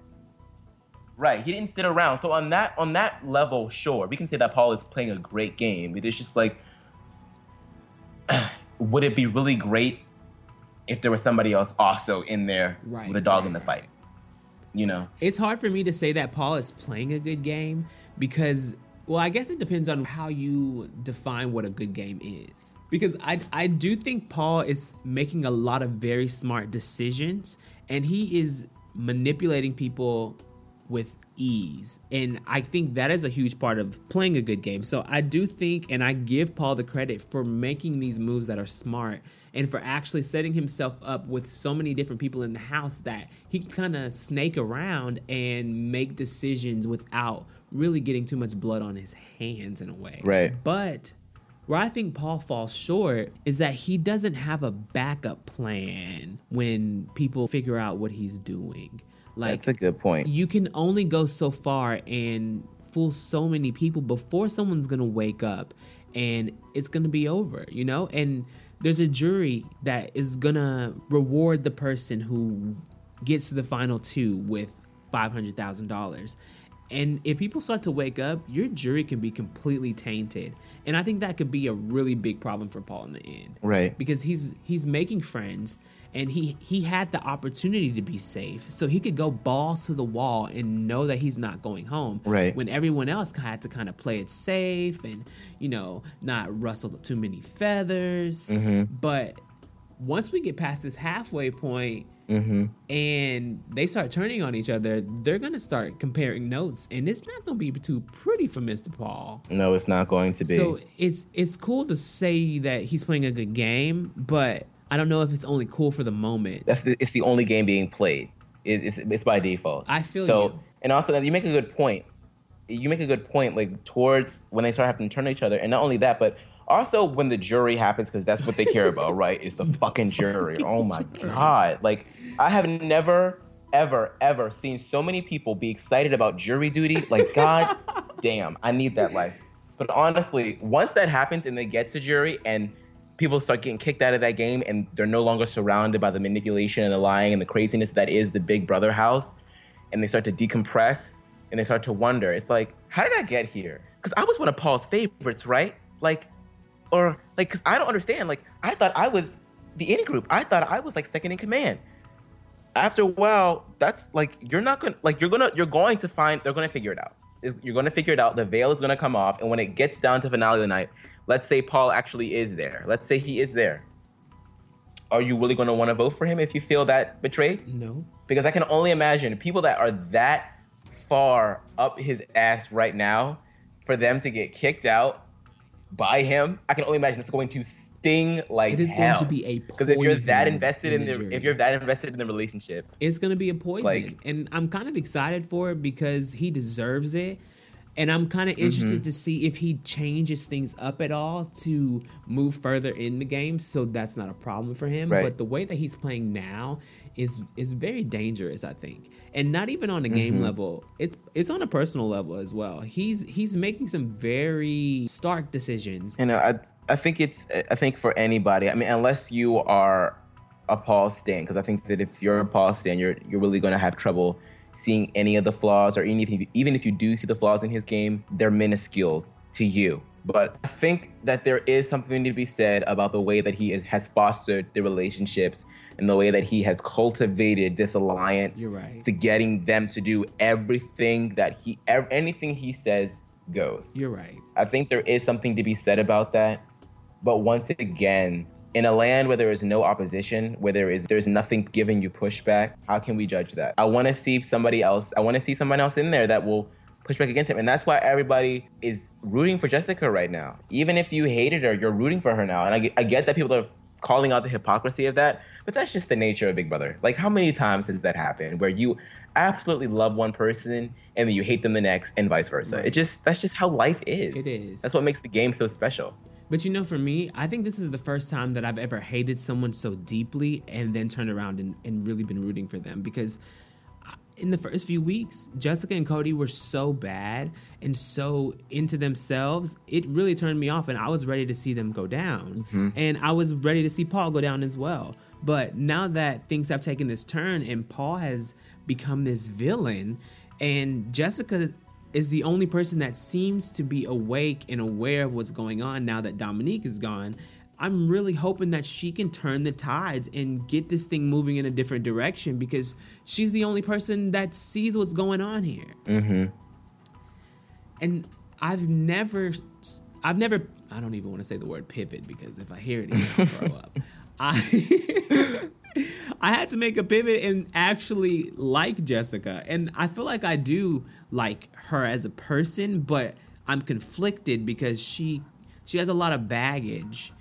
Right. He didn't sit around. So on that on that level, sure, we can say that Paul is playing a great game. It is just like, would it be really great if there was somebody else also in there right, with a dog right. in the fight? You know? It's hard for me to say that Paul is playing a good game because... Well, I guess it depends on how you define what a good game is. Because I, I do think Paul is making a lot of very smart decisions, and he is manipulating people with ease. And I think that is a huge part of playing a good game. So I do think, and I give Paul the credit for making these moves that are smart and for actually setting himself up with so many different people in the house that he can kind of snake around and make decisions without really getting too much blood on his hands in a way. Right. But where I think Paul falls short is that he doesn't have a backup plan when people figure out what he's doing. Like, that's a good point. You can only go so far and fool so many people before someone's going to wake up and it's going to be over, you know? And there's a jury that is going to reward the person who gets to the final two with five hundred thousand dollars. And if people start to wake up, your jury can be completely tainted. And I think that could be a really big problem for Paul in the end. Right. Because he's he's making friends, and he, he had the opportunity to be safe. So he could go balls to the wall and know that he's not going home. Right. When everyone else had to kind of play it safe and, you know, not rustle too many feathers. Mm-hmm. But once we get past this halfway point... Mm-hmm. And they start turning on each other, they're going to start comparing notes, and it's not going to be too pretty for Mister Paul. No, it's not going to be. So it's it's cool to say that he's playing a good game, but I don't know if it's only cool for the moment. That's the, it's the only game being played. It, it's, it's by default. I feel so, you. And also, you make a good point. You make a good point, like, towards when they start having to turn to each other, and not only that, but also when the jury happens, because that's what they care about, right, is the fucking jury. Oh, my God. Like, I have never, ever, ever seen so many people be excited about jury duty. Like, God damn, I need that life. But honestly, once that happens and they get to jury and people start getting kicked out of that game and they're no longer surrounded by the manipulation and the lying and the craziness that is the Big Brother house, and they start to decompress and they start to wonder, it's like, how did I get here? Because I was one of Paul's favorites, right? Like, Or, like, because I don't understand. Like, I thought I was the any group. I thought I was like second in command. After a while, that's like, you're not going to, like, you're going to, you're going to find, they're going to figure it out. You're going to figure it out. The veil is going to come off. And when it gets down to finale of the night, let's say Paul actually is there. Let's say he is there. Are you really going to want to vote for him if you feel that betrayed? No. Because I can only imagine people that are that far up his ass right now, for them to get kicked out by him, I can only imagine it's going to sting like hell. It is hell. Going to be a poison. Because if you're that invested in, in the, the if you're that invested in the relationship, it's going to be a poison. Like, and I'm kind of excited for it because he deserves it. And I'm kind of interested mm-hmm. to see if he changes things up at all to move further in the game, so that's not a problem for him. Right. But the way that he's playing now is is very dangerous, I think. And not even on a mm-hmm. game level. It's it's on a personal level as well. He's he's making some very stark decisions. And I I think it's I think for anybody. I mean, unless you are a Paul stan, because I think that if you're a Paul stan, you're you're really going to have trouble seeing any of the flaws, or anything, even if you do see the flaws in his game, they're minuscule to you. But I think that there is something to be said about the way that he is, has fostered the relationships and the way that he has cultivated this alliance You're right. to getting them to do everything that he, ev- anything he says goes. You're right. I think there is something to be said about that. But once again, in a land where there is no opposition, where there is there's nothing giving you pushback, how can we judge that? I want to see somebody else. I want to see someone else in there that will push back against him. And that's why everybody is rooting for Jessica right now. Even if you hated her, you're rooting for her now. And I get, I get that people are calling out the hypocrisy of that, but that's just the nature of Big Brother. Like, how many times has that happened where you absolutely love one person and then you hate them the next, and vice versa? Right. It just that's just how life is. It is. That's what makes the game so special. But, you know, for me, I think this is the first time that I've ever hated someone so deeply and then turned around and, and really been rooting for them. Because in the first few weeks, Jessica and Cody were so bad and so into themselves, it really turned me off. And I was ready to see them go down. Mm-hmm. And I was ready to see Paul go down as well. But now that things have taken this turn and Paul has become this villain, and Jessica is the only person that seems to be awake and aware of what's going on now that Dominique is gone, I'm really hoping that she can turn the tides and get this thing moving in a different direction, because she's the only person that sees what's going on here. Mm-hmm. And I've never, I've never, I don't even want to say the word pivot, because if I hear it, I'll throw up. I... I had to make a pivot and actually like Jessica. And I feel like I do like her as a person, but I'm conflicted because she she has a lot of baggage.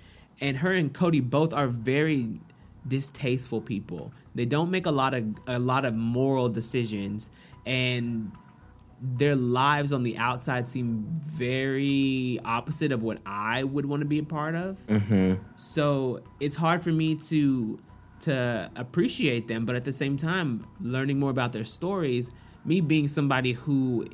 And her and Cody both are very distasteful people. They don't make a lot of a lot of moral decisions, and their lives on the outside seem very opposite of what I would want to be a part of. Mm-hmm. So it's hard for me to... to appreciate them, but at the same time, learning more about their stories, me being somebody who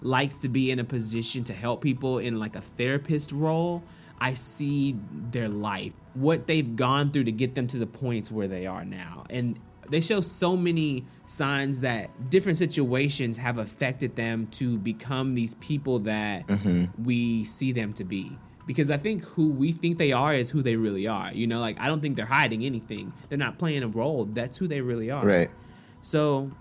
likes to be in a position to help people in like a therapist role, I see their life, what they've gone through to get them to the points where they are now. And they show so many signs that different situations have affected them to become these people that mm-hmm. we see them to be. Because I think who we think they are is who they really are. You know, like, I don't think they're hiding anything. They're not playing a role. That's who they really are. Right. So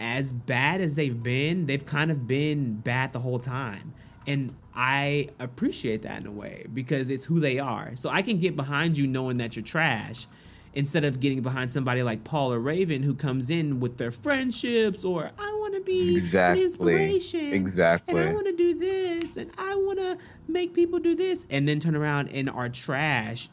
as bad as they've been, they've kind of been bad the whole time. And I appreciate that in a way, because it's who they are. So I can get behind you knowing that you're trash, instead of getting behind somebody like Paul or Raven, who comes in with their friendships or I want to be exactly. an inspiration. Exactly. And I want to do this, and I want to make people do this, and then turn around and are trash.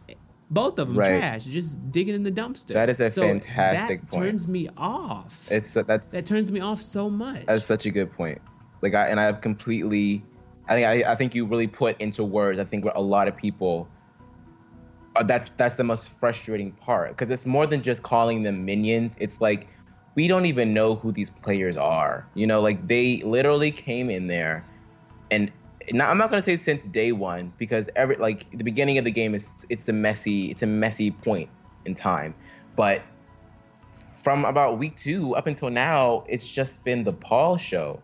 Both of them right. trash, just digging in the dumpster. That is a so fantastic that point. That turns me off. It's uh, that's that turns me off so much. That's such a good point. Like I and I have completely. I think I, I think you really put into words. I think what a lot of people. Uh, that's that's the most frustrating part, because it's more than just calling them minions. It's like, we don't even know who these players are. You know, like, they literally came in there, and now I'm not gonna say since day one, because every like the beginning of the game is it's a messy it's a messy point in time, but from about week two up until now, it's just been the Paul show.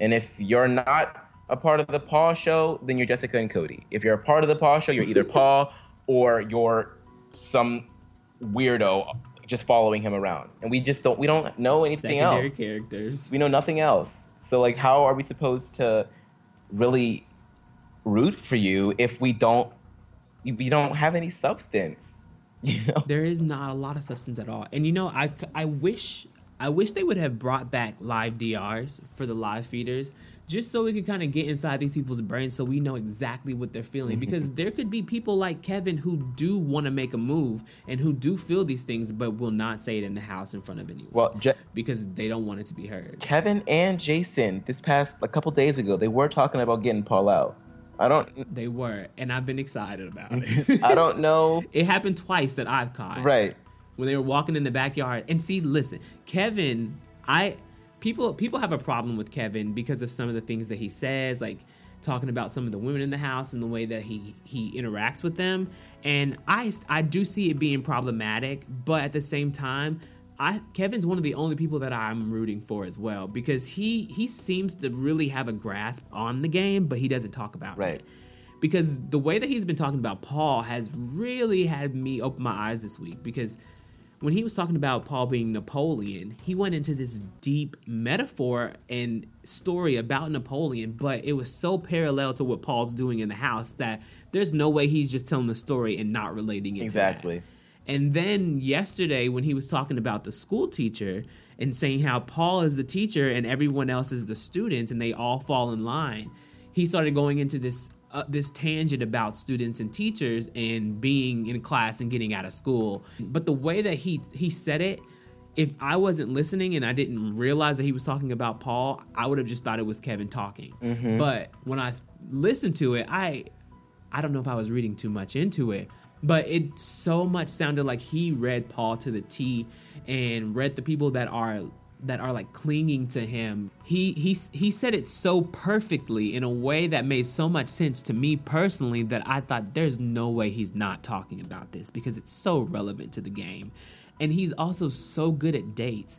And if you're not a part of the Paul show, then you're Jessica and Cody. If you're a part of the Paul show, you're either Paul. Or you're some weirdo just following him around, and we just don't we don't know anything Secondary else. Characters. We know nothing else. So like, how are we supposed to really root for you if we don't we don't have any substance? You know, there is not a lot of substance at all. And you know, I I wish. I wish they would have brought back live D Rs for the live feeders just so we could kind of get inside these people's brains so we know exactly what they're feeling. Because there could be people like Kevin who do want to make a move and who do feel these things but will not say it in the house in front of anyone well, Je- because they don't want it to be heard. Kevin and Jason, this past a couple days ago, they were talking about getting Paul out. I don't... They were, and I've been excited about it. I don't know. It happened twice that I've caught. Right. When they were walking in the backyard. And see, listen, Kevin, I people people have a problem with Kevin because of some of the things that he says, like talking about some of the women in the house and the way that he, he interacts with them. And I, I do see it being problematic, but at the same time, I, Kevin's one of the only people that I'm rooting for as well because he, he seems to really have a grasp on the game, but he doesn't talk about right. it. Because the way that he's been talking about Paul has really had me open my eyes this week because... When he was talking about Paul being Napoleon, he went into this deep metaphor and story about Napoleon, but it was so parallel to what Paul's doing in the house that there's no way he's just telling the story and not relating it exactly. to that. And then yesterday when he was talking about the school teacher and saying how Paul is the teacher and everyone else is the students and they all fall in line, he started going into this Uh, this tangent about students and teachers and being in class and getting out of school. But the way that he he said it, if I wasn't listening and I didn't realize that he was talking about Paul, I would have just thought it was Kevin talking. Mm-hmm. But when I listened to it, I I don't know if I was reading too much into it, but it so much sounded like he read Paul to the T and read the people that are that are like clinging to him. He he he said it so perfectly in a way that made so much sense to me personally that I thought there's no way he's not talking about this because it's so relevant to the game. And he's also so good at dates.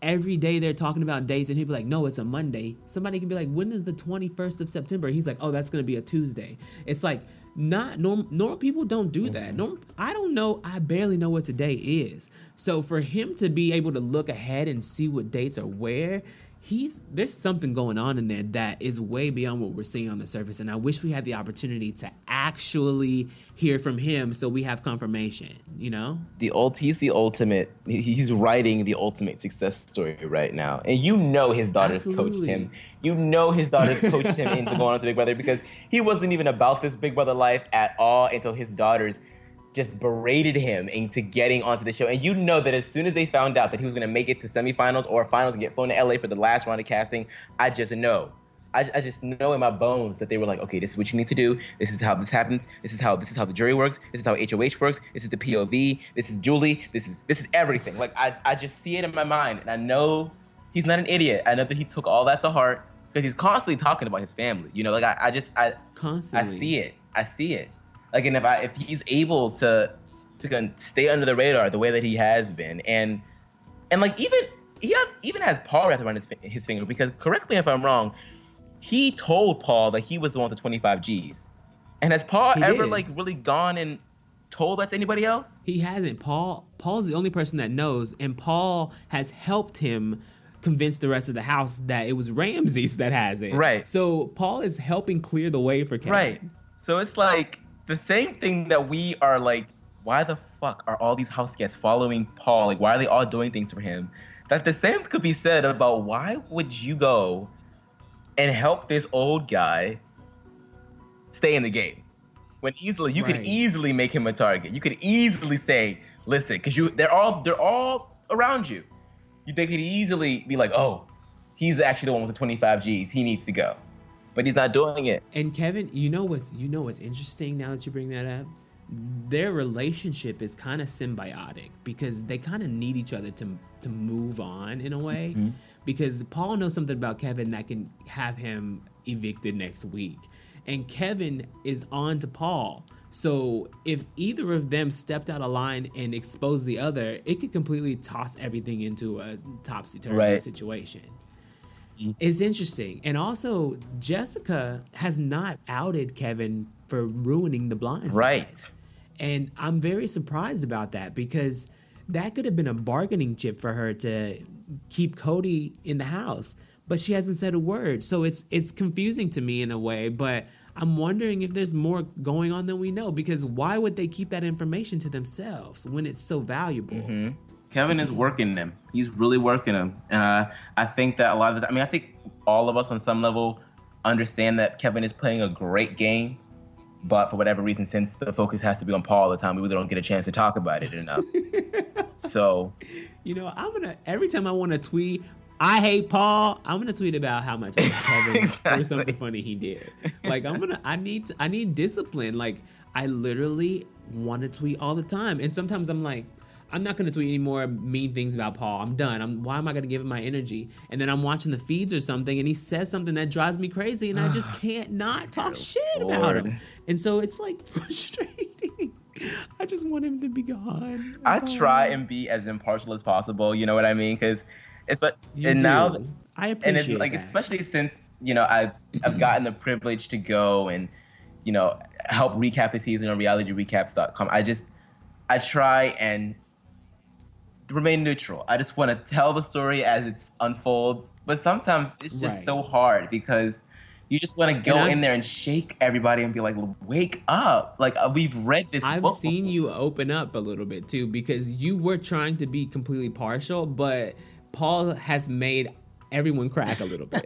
Every day they're talking about dates and he'd be like, no, it's a Monday. Somebody can be like, when is the twenty-first of September? He's like, oh, that's going to be a Tuesday. It's like, Not normal. Normal people don't do that. Normal, I don't know. I barely know what today is. So for him to be able to look ahead and see what dates are where, he's there's something going on in there that is way beyond what we're seeing on the surface. And I wish we had the opportunity to actually hear from him so we have confirmation. You know, the ult. He's the ultimate. He's writing the ultimate success story right now. And you know his daughters Absolutely. coached him. You know his daughters coached him into going on to Big Brother because he wasn't even about this Big Brother life at all until his daughters just berated him into getting onto the show. And you know that as soon as they found out that he was going to make it to semifinals or finals and get flown to L A for the last round of casting, I just know. I, I just know in my bones that they were like, okay, this is what you need to do. This is how this happens. This is how this is how the jury works. This is how H O H works. This is the P O V. This is Julie. This is this is everything. Like I, I just see it in my mind. And I know he's not an idiot. I know that he took all that to heart. Because he's constantly talking about his family, you know. Like I, I just, I, constantly, I see it, I see it. Like, and if I, if he's able to, to stay under the radar the way that he has been, and, and like even he have, even has Paul wrapped around his, his finger. Because correct me if I'm wrong, he told Paul that he was the one with the twenty-five G's. And has Paul he ever did. like really gone and told that to anybody else? He hasn't. Paul, Paul's the only person that knows, and Paul has helped him convince the rest of the house that it was Ramses that has it. Right. So Paul is helping clear the way for Kevin. Right. So it's like the same thing that we are like, why the fuck are all these house guests following Paul? Like, why are they all doing things for him? That the same could be said about why would you go and help this old guy stay in the game? When easily, you right. could easily make him a target. You could easily say, listen, because you they're all they're all around you. They could easily be like, oh, he's actually the one with the twenty-five G's. He needs to go. But he's not doing it. And Kevin, you know what's you know what's interesting now that you bring that up? Their relationship is kind of symbiotic because they kind of need each other to to move on in a way. Mm-hmm. Because Paul knows something about Kevin that can have him evicted next week. And Kevin is on to Paul. So if either of them stepped out of line and exposed the other, it could completely toss everything into a topsy-turvy right. situation. It's interesting. And also, Jessica has not outed Kevin for ruining the Blind Side. Right. And I'm very surprised about that, because that could have been a bargaining chip for her to keep Cody in the house, but she hasn't said a word. So it's it's confusing to me in a way, but I'm wondering if there's more going on than we know, because why would they keep that information to themselves when it's so valuable? Mm-hmm. Kevin is working them. He's really working them. And uh, I think that a lot of the, I mean, I think all of us on some level understand that Kevin is playing a great game, but for whatever reason, since the focus has to be on Paul all the time, we really don't get a chance to talk about it enough. So, you know, I'm going to, every time I want to tweet, I hate Paul, I'm going to tweet about how much I hate Kevin exactly. or something funny he did. Like, I'm going to, I need, to, I need discipline. Like, I literally want to tweet all the time. And sometimes I'm like, I'm not going to tweet any more mean things about Paul. I'm done. I'm, why am I going to give him my energy? And then I'm watching the feeds or something, and he says something that drives me crazy, and I just can't not talk shit Lord. about him. And so it's, like, frustrating. I just want him to be gone. That's I try and be as impartial as possible. You know what I mean? Because... But and do. now I appreciate and it's like that. Especially since, you know, I've I've gotten the privilege to go and, you know, help recap the season on reality recaps dot com. I just I try and remain neutral. I just want to tell the story as it unfolds, but sometimes it's just right. so hard, because you just want to go in there and shake everybody and be like, wake up. Like, we've read this I've book. I've seen you open up a little bit too, because you were trying to be completely partial, but Paul has made everyone crack a little bit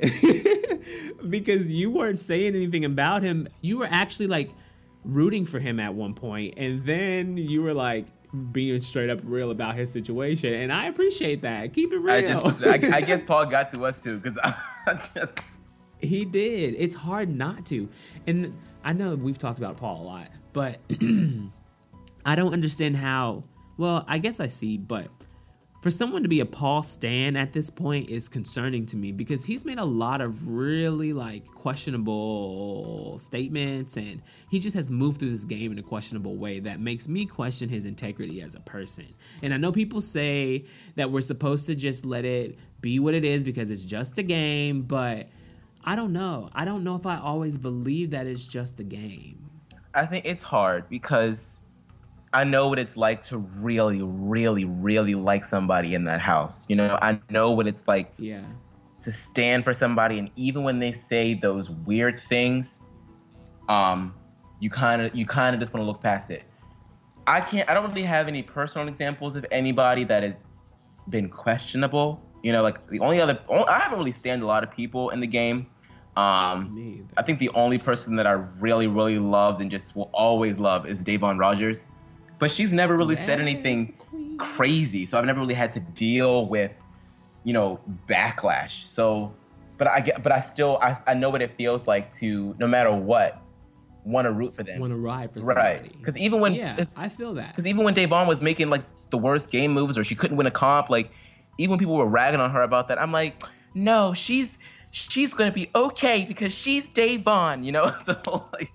because you weren't saying anything about him. You were actually like rooting for him at one point, and then you were like being straight up real about his situation. And I appreciate that. Keep it real. I, just, I, I guess Paul got to us too, because just... he did. It's hard not to. And I know we've talked about Paul a lot, but I don't understand how. Well, I guess I see, but. For someone to be a Paul stan at this point is concerning to me, because he's made a lot of really like questionable statements, and he just has moved through this game in a questionable way that makes me question his integrity as a person. And I know people say that we're supposed to just let it be what it is because it's just a game, but I don't know. I don't know if I always believe that it's just a game. I think it's hard because... I know what it's like to really, really, really like somebody in that house. You know, I know what it's like yeah. to stand for somebody. And even when they say those weird things, um, you kind of you kind of just want to look past it. I can't. I don't really have any personal examples of anybody that has been questionable. You know, like the only other only, I haven't really stand a lot of people in the game. Um, I think the only person that I really, really loved and just will always love is Da'Vonne Rogers. But she's never really yes, said anything queen. crazy, so I've never really had to deal with, you know, backlash. So, but I get, but I still, I, I know what it feels like to, no matter what, want to root for them, want to ride for somebody. Right? Because even when, yeah, I feel that. Because even when Da'Vonne was making like the worst game moves, or she couldn't win a comp, like even when people were ragging on her about that, I'm like, no, she's she's gonna be okay because she's Da'Vonne, you know. So like.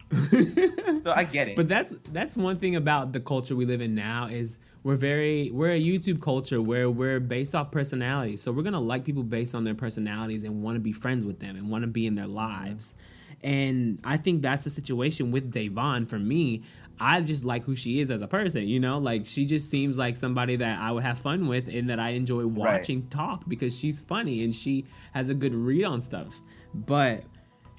So I get it. But that's that's one thing about the culture we live in now is we're very we're a YouTube culture where we're based off personality. So we're going to like people based on their personalities and want to be friends with them and want to be in their lives. And I think that's the situation with Da'Vonne for me. I just like who she is as a person, you know? Like, she just seems like somebody that I would have fun with and that I enjoy watching right. talk because she's funny and she has a good read on stuff. But...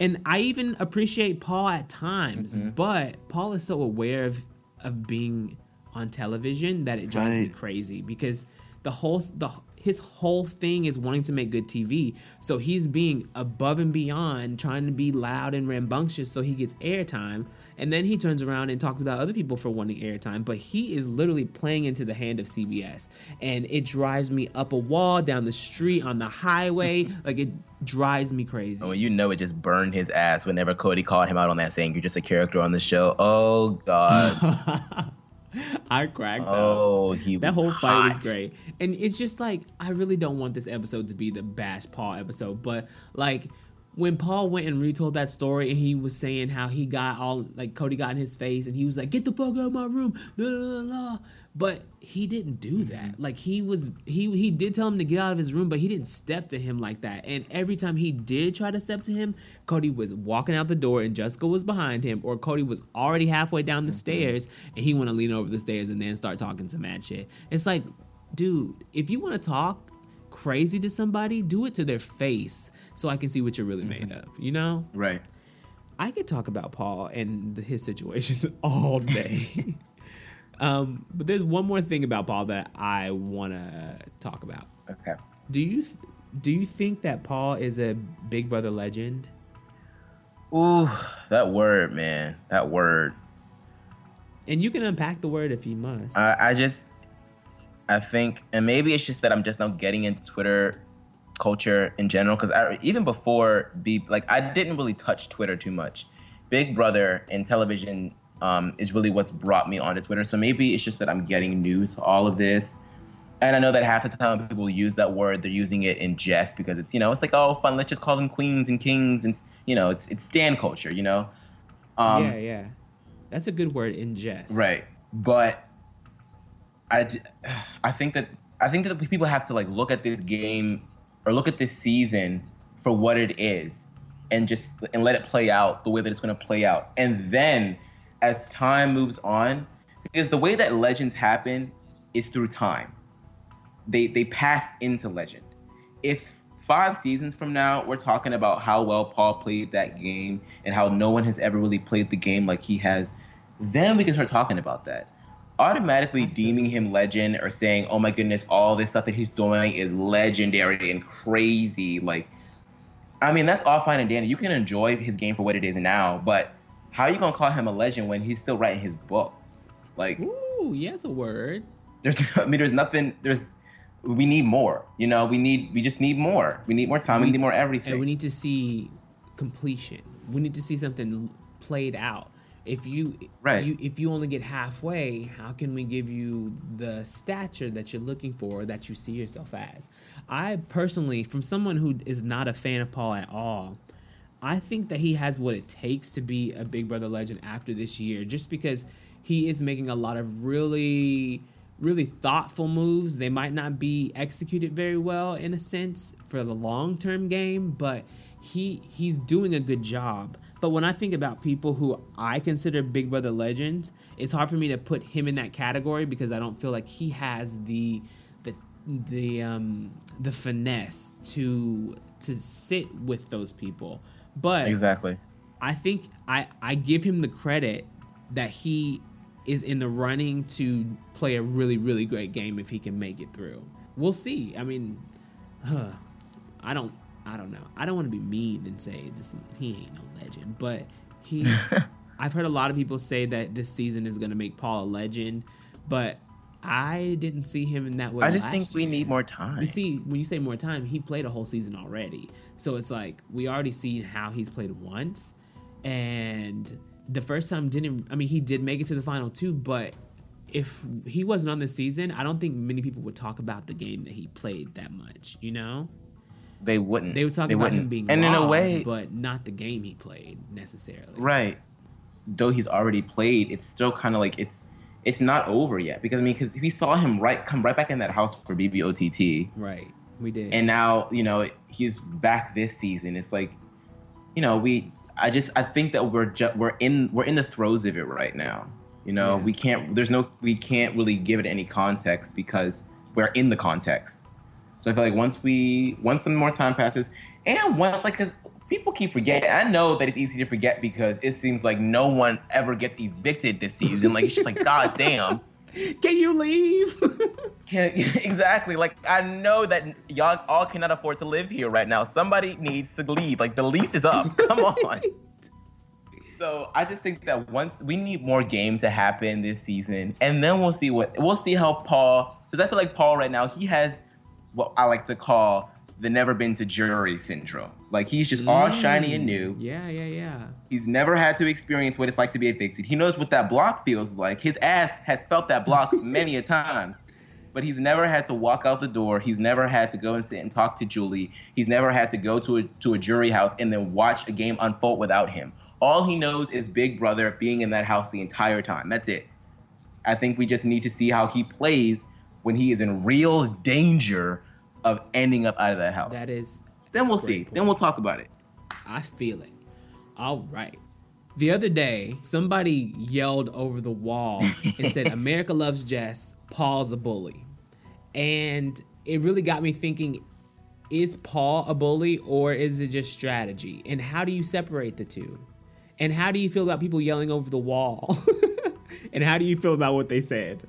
And I even appreciate Paul at times, mm-hmm. but Paul is so aware of of being on television that it drives right. me crazy, because the whole the his whole thing is wanting to make good T V. So he's being above and beyond, trying to be loud and rambunctious so he gets airtime. And then he turns around and talks about other people for wanting airtime. But he is literally playing into the hand of C B S. And it drives me up a wall, down the street, on the highway. Like, it drives me crazy. Oh, you know, it just burned his ass whenever Cody called him out on that, saying, "You're just a character on the show." Oh, God. I cracked up. Oh, he was That whole hot. fight was great. And it's just like, I really don't want this episode to be the Bash Paul episode. But, like... When Paul went and retold that story, and he was saying how he got all, like, Cody got in his face, and he was like, "Get the fuck out of my room." Blah, blah, blah. But he didn't do that. Like, he was, he he did tell him to get out of his room, but he didn't step to him like that. And every time he did try to step to him, Cody was walking out the door and Jessica was behind him, or Cody was already halfway down the mm-hmm. stairs and he want to lean over the stairs and then start talking some mad shit. It's like, dude, if you want to talk crazy to somebody, do it to their face so I can see what you're really mm-hmm. made of, you know? Right. I could talk about Paul and the, his situations all day. Um, but there's one more thing about Paul that I want to talk about. Okay. Do you th- do you think that Paul is a Big Brother legend? Ooh, that word, man. That word. And you can unpack the word if you must. I, I just, I think, and maybe it's just that I'm just now getting into Twitter culture in general. Because I, even before, B, like, I didn't really touch Twitter too much. Big Brother and television Um, is really what's brought me onto Twitter. So maybe it's just that I'm getting new to all of this. And I know that half the time people use that word, they're using it in jest because it's, you know, it's like, oh, fun, let's just call them queens and kings. And, you know, it's it's stan culture, you know? Um, yeah, yeah. That's a good word, in jest. Right. But I, I think that I think that people have to, like, look at this game or look at this season for what it is and just and let it play out the way that it's going to play out. And then as time moves on, because the way that legends happen is through time. They they pass into legend. If five seasons from now, we're talking about how well Paul played that game and how no one has ever really played the game like he has, then we can start talking about that. Automatically deeming him legend or saying, oh my goodness, all this stuff that he's doing is legendary and crazy. Like, I mean, that's all fine and dandy. You can enjoy his game for what it is now, but how are you going to call him a legend when he's still writing his book? Like, ooh, yes, a word. There's, I mean, there's nothing, there's, we need more, you know, we need, we just need more. We need more time. We, we need more everything. And we need to see completion. We need to see something played out. If you, right. you, if you only get halfway, how can we give you the stature that you're looking for, or that you see yourself as? I personally, from someone who is not a fan of Paul at all, I think that he has what it takes to be a Big Brother legend after this year, just because he is making a lot of really, really thoughtful moves. They might not be executed very well, in a sense, for the long-term game, but he he's doing a good job. But when I think about people who I consider Big Brother legends, it's hard for me to put him in that category because I don't feel like he has the the the um, the finesse to to sit with those people. But exactly, I think I, I give him the credit that he is in the running to play a really, really great game if he can make it through. We'll see. I mean, huh, I don't I don't know. I don't want to be mean and say this, he ain't no legend, but he I've heard a lot of people say that this season is going to make Paul a legend, but I didn't see him in that way. I just think we need more time. You see, when you say more time, he played a whole season already. So it's like, we already see how he's played once. And the first time didn't, I mean, he did make it to the final two, but if he wasn't on this season, I don't think many people would talk about the game that he played that much, you know? They wouldn't. They would talk they about wouldn't. him being and robbed, in a way, but not the game he played necessarily. Right. Though he's already played, it's still kind of like, it's, It's not over yet because I mean, because we saw him right come right back in that house for B B O T T. Right, we did. And now you know he's back this season. It's like, you know, we. I just I think that we're ju- we're in we're in the throes of it right now. You know, yeah. we can't. There's no. We can't really give it any context because we're in the context. So I feel like once we once some more time passes and once like because people keep forgetting. I know that it's easy to forget because it seems like no one ever gets evicted this season. Like, it's just like, God damn. Can you leave? Can, exactly. Like, I know that y'all all cannot afford to live here right now. Somebody needs to leave. Like, the lease is up. Come on. So I just think that once we need more game to happen this season, and then we'll see what we'll see how Paul, because I feel like Paul right now, he has what I like to call the never been to jury syndrome. Like, he's just mm. all shiny and new. Yeah, yeah, yeah. He's never had to experience what it's like to be evicted. He knows what that block feels like. His ass has felt that block many a times, but he's never had to walk out the door. He's never had to go and sit and talk to Julie. He's never had to go to a, to a jury house and then watch a game unfold without him. All he knows is Big Brother being in that house the entire time. That's it. I think we just need to see how he plays when he is in real danger of ending up out of that house. That is. Then we'll see. Point. Then we'll talk about it. I feel it. All right. The other day, somebody yelled over the wall and said, America loves Jess, Paul's a bully. And it really got me thinking, is Paul a bully or is it just strategy? And how do you separate the two? And how do you feel about people yelling over the wall? And how do you feel about what they said?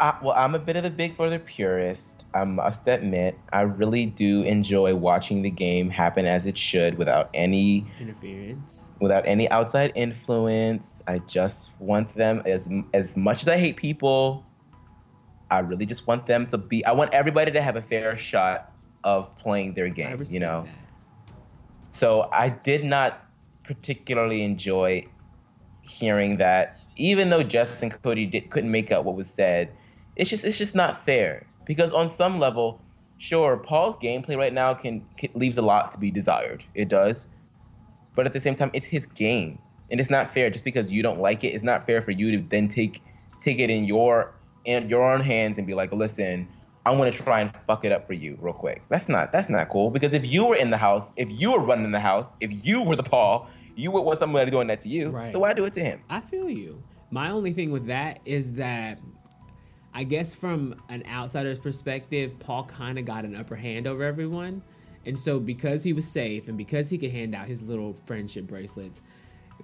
I, well, I'm a bit of a Big Brother purist, I must admit. I really do enjoy watching the game happen as it should without any interference, without any outside influence. I just want them, as as much as I hate people, I really just want them to be, I want everybody to have a fair shot of playing their game, I respect you know? That. So I did not particularly enjoy hearing that, even though Jess and Cody did, couldn't make out what was said. It's just it's just not fair, because on some level, sure, Paul's gameplay right now can, can leaves a lot to be desired. It does. But at the same time, it's his game, and it's not fair. Just because you don't like it, it's not fair for you to then take take it in your in your own hands and be like, listen, I'm going to try and fuck it up for you real quick. That's not that's not cool, because if you were in the house, if you were running the house, if you were the Paul, you would want somebody doing that to you. Right. So why do it to him? I feel you. My only thing with that is that I guess from an outsider's perspective, Paul kind of got an upper hand over everyone. And so because he was safe and because he could hand out his little friendship bracelets,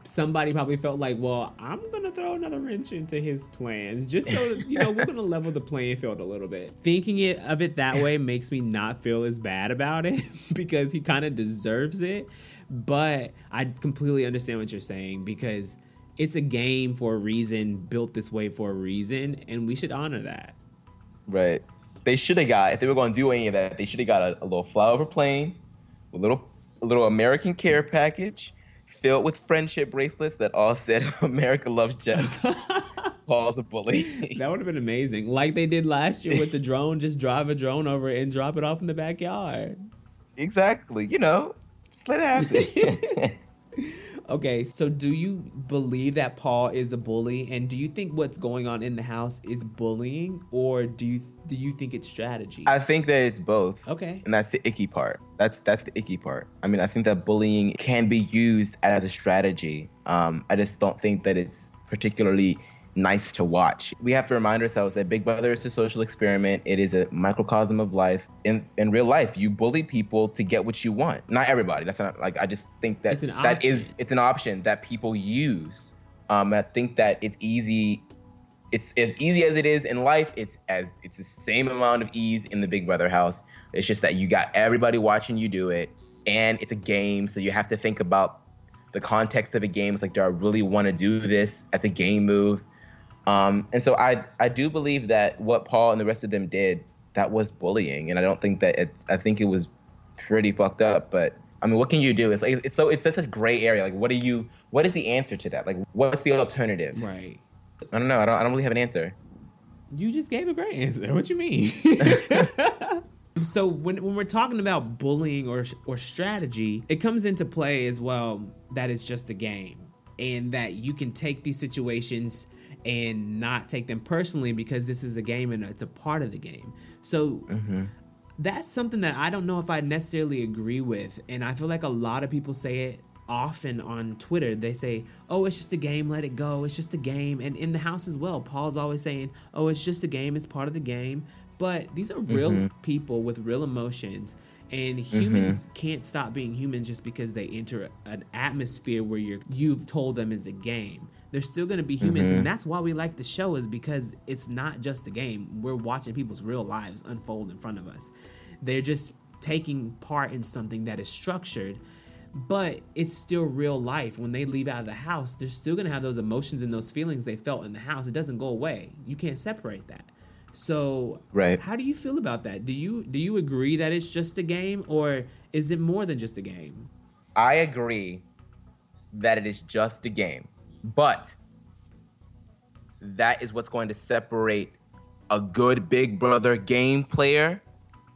somebody probably felt like, well, I'm going to throw another wrench into his plans just so, you know, we're going to level the playing field a little bit. Thinking it of it that way makes me not feel as bad about it because he kind of deserves it. But I completely understand what you're saying, because it's a game for a reason, built this way for a reason, and we should honor that. Right. They should have got, if they were going to do any of that, they should have got a, a little flyover plane, a little a little American care package filled with friendship bracelets that all said America loves Jess. Paul's a bully. That would have been amazing. Like they did last year with the drone, just drive a drone over and drop it off in the backyard. Exactly. You know. Just let it happen. Okay, so do you believe that Paul is a bully? And do you think what's going on in the house is bullying? Or do you do you think it's strategy? I think that it's both. Okay. And that's the icky part. That's that's the icky part. I mean, I think that bullying can be used as a strategy. Um, I just don't think that it's particularly nice to watch. We have to remind ourselves that Big Brother is a social experiment. It is a microcosm of life. In in real life, you bully people to get what you want. Not everybody. That's not like I just think that that is it's an option that people use. Um, I think that it's easy. It's as easy as it is in life. It's as it's the same amount of ease in the Big Brother house. It's just that you got everybody watching you do it, and it's a game, so you have to think about the context of a game. It's like, do I really want to do this as a game move? Um, and so I I do believe that what Paul and the rest of them did, that was bullying. And I don't think that it, I think it was pretty fucked up. But I mean, what can you do? It's like it's so it's such a gray area. Like, what do you what is the answer to that? Like, what's the alternative? Right. I don't know. I don't I don't really have an answer. You just gave a great answer. What you mean? So when when we're talking about bullying or or strategy, it comes into play as well that it's just a game and that you can take these situations and not take them personally because this is a game and it's a part of the game. So mm-hmm. That's something that I don't know if I necessarily agree with. And I feel like a lot of people say it often on Twitter. They say, oh, it's just a game, let it go. It's just a game. And in the house as well, Paul's always saying, oh, it's just a game, it's part of the game. But these are real mm-hmm. people with real emotions. And humans mm-hmm. can't stop being humans just because they enter an atmosphere where you're, you've told them is a game. They're still going to be humans, mm-hmm. and that's why we like the show, is because it's not just a game. We're watching people's real lives unfold in front of us. They're just taking part in something that is structured, but it's still real life. When they leave out of the house, they're still going to have those emotions and those feelings they felt in the house. It doesn't go away. You can't separate that. So right. How do you feel about that? Do you do you agree that it's just a game, or is it more than just a game? I agree that it is just a game. But that is what's going to separate a good Big Brother game player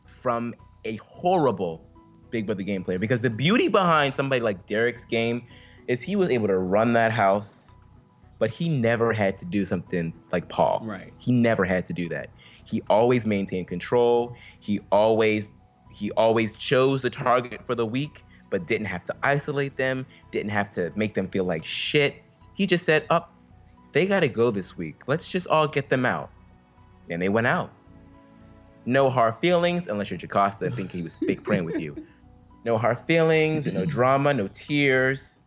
from a horrible Big Brother game player. Because the beauty behind somebody like Derek's game is he was able to run that house, but he never had to do something like Paul. Right. He never had to do that. He always maintained control. He always he always chose the target for the week, but didn't have to isolate them, didn't have to make them feel like shit. He just said, oh, they got to go this week. Let's just all get them out. And they went out. No hard feelings, unless you're Jocasta and think he was big praying with you. No hard feelings, no drama, no tears.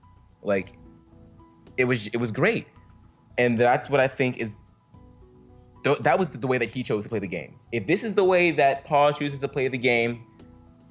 Like, it was it was great. And that's what I think is, th- that was the way that he chose to play the game. If this is the way that Paul chooses to play the game,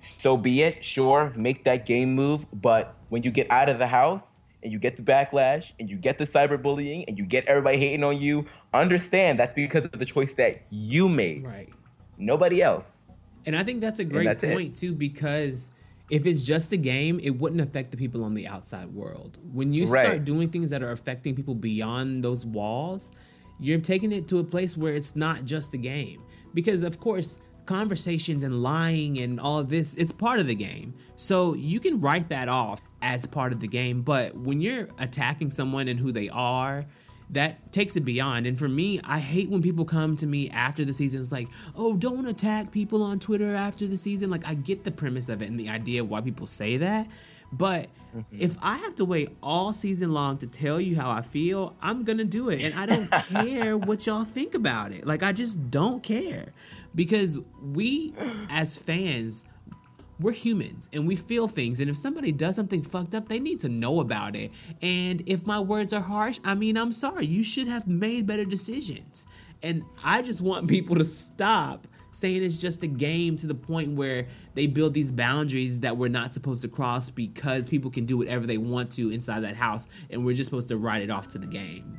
so be it. Sure, make that game move. But when you get out of the house and you get the backlash and you get the cyberbullying and you get everybody hating on you, understand that's because of the choice that you made. Right. Nobody else. And I think that's a great that's point, it. too, because if it's just a game, it wouldn't affect the people on the outside world. When you right. start doing things that are affecting people beyond those walls, you're taking it to a place where it's not just a game. Because, of course, conversations and lying and all of this, it's part of the game. So you can write that off as part of the game. But when you're attacking someone and who they are, that takes it beyond. And for me, I hate when people come to me after the season. It's like, oh, don't attack people on Twitter after the season. Like, I get the premise of it and the idea of why people say that. But mm-hmm. if I have to wait all season long to tell you how I feel, I'm going to do it. And I don't care what y'all think about it. Like, I just don't care. Because we, as fans, we're humans and we feel things. And if somebody does something fucked up, they need to know about it. And if my words are harsh, I mean, I'm sorry. You should have made better decisions. And I just want people to stop saying it's just a game to the point where they build these boundaries that we're not supposed to cross because people can do whatever they want to inside that house. And we're just supposed to write it off to the game.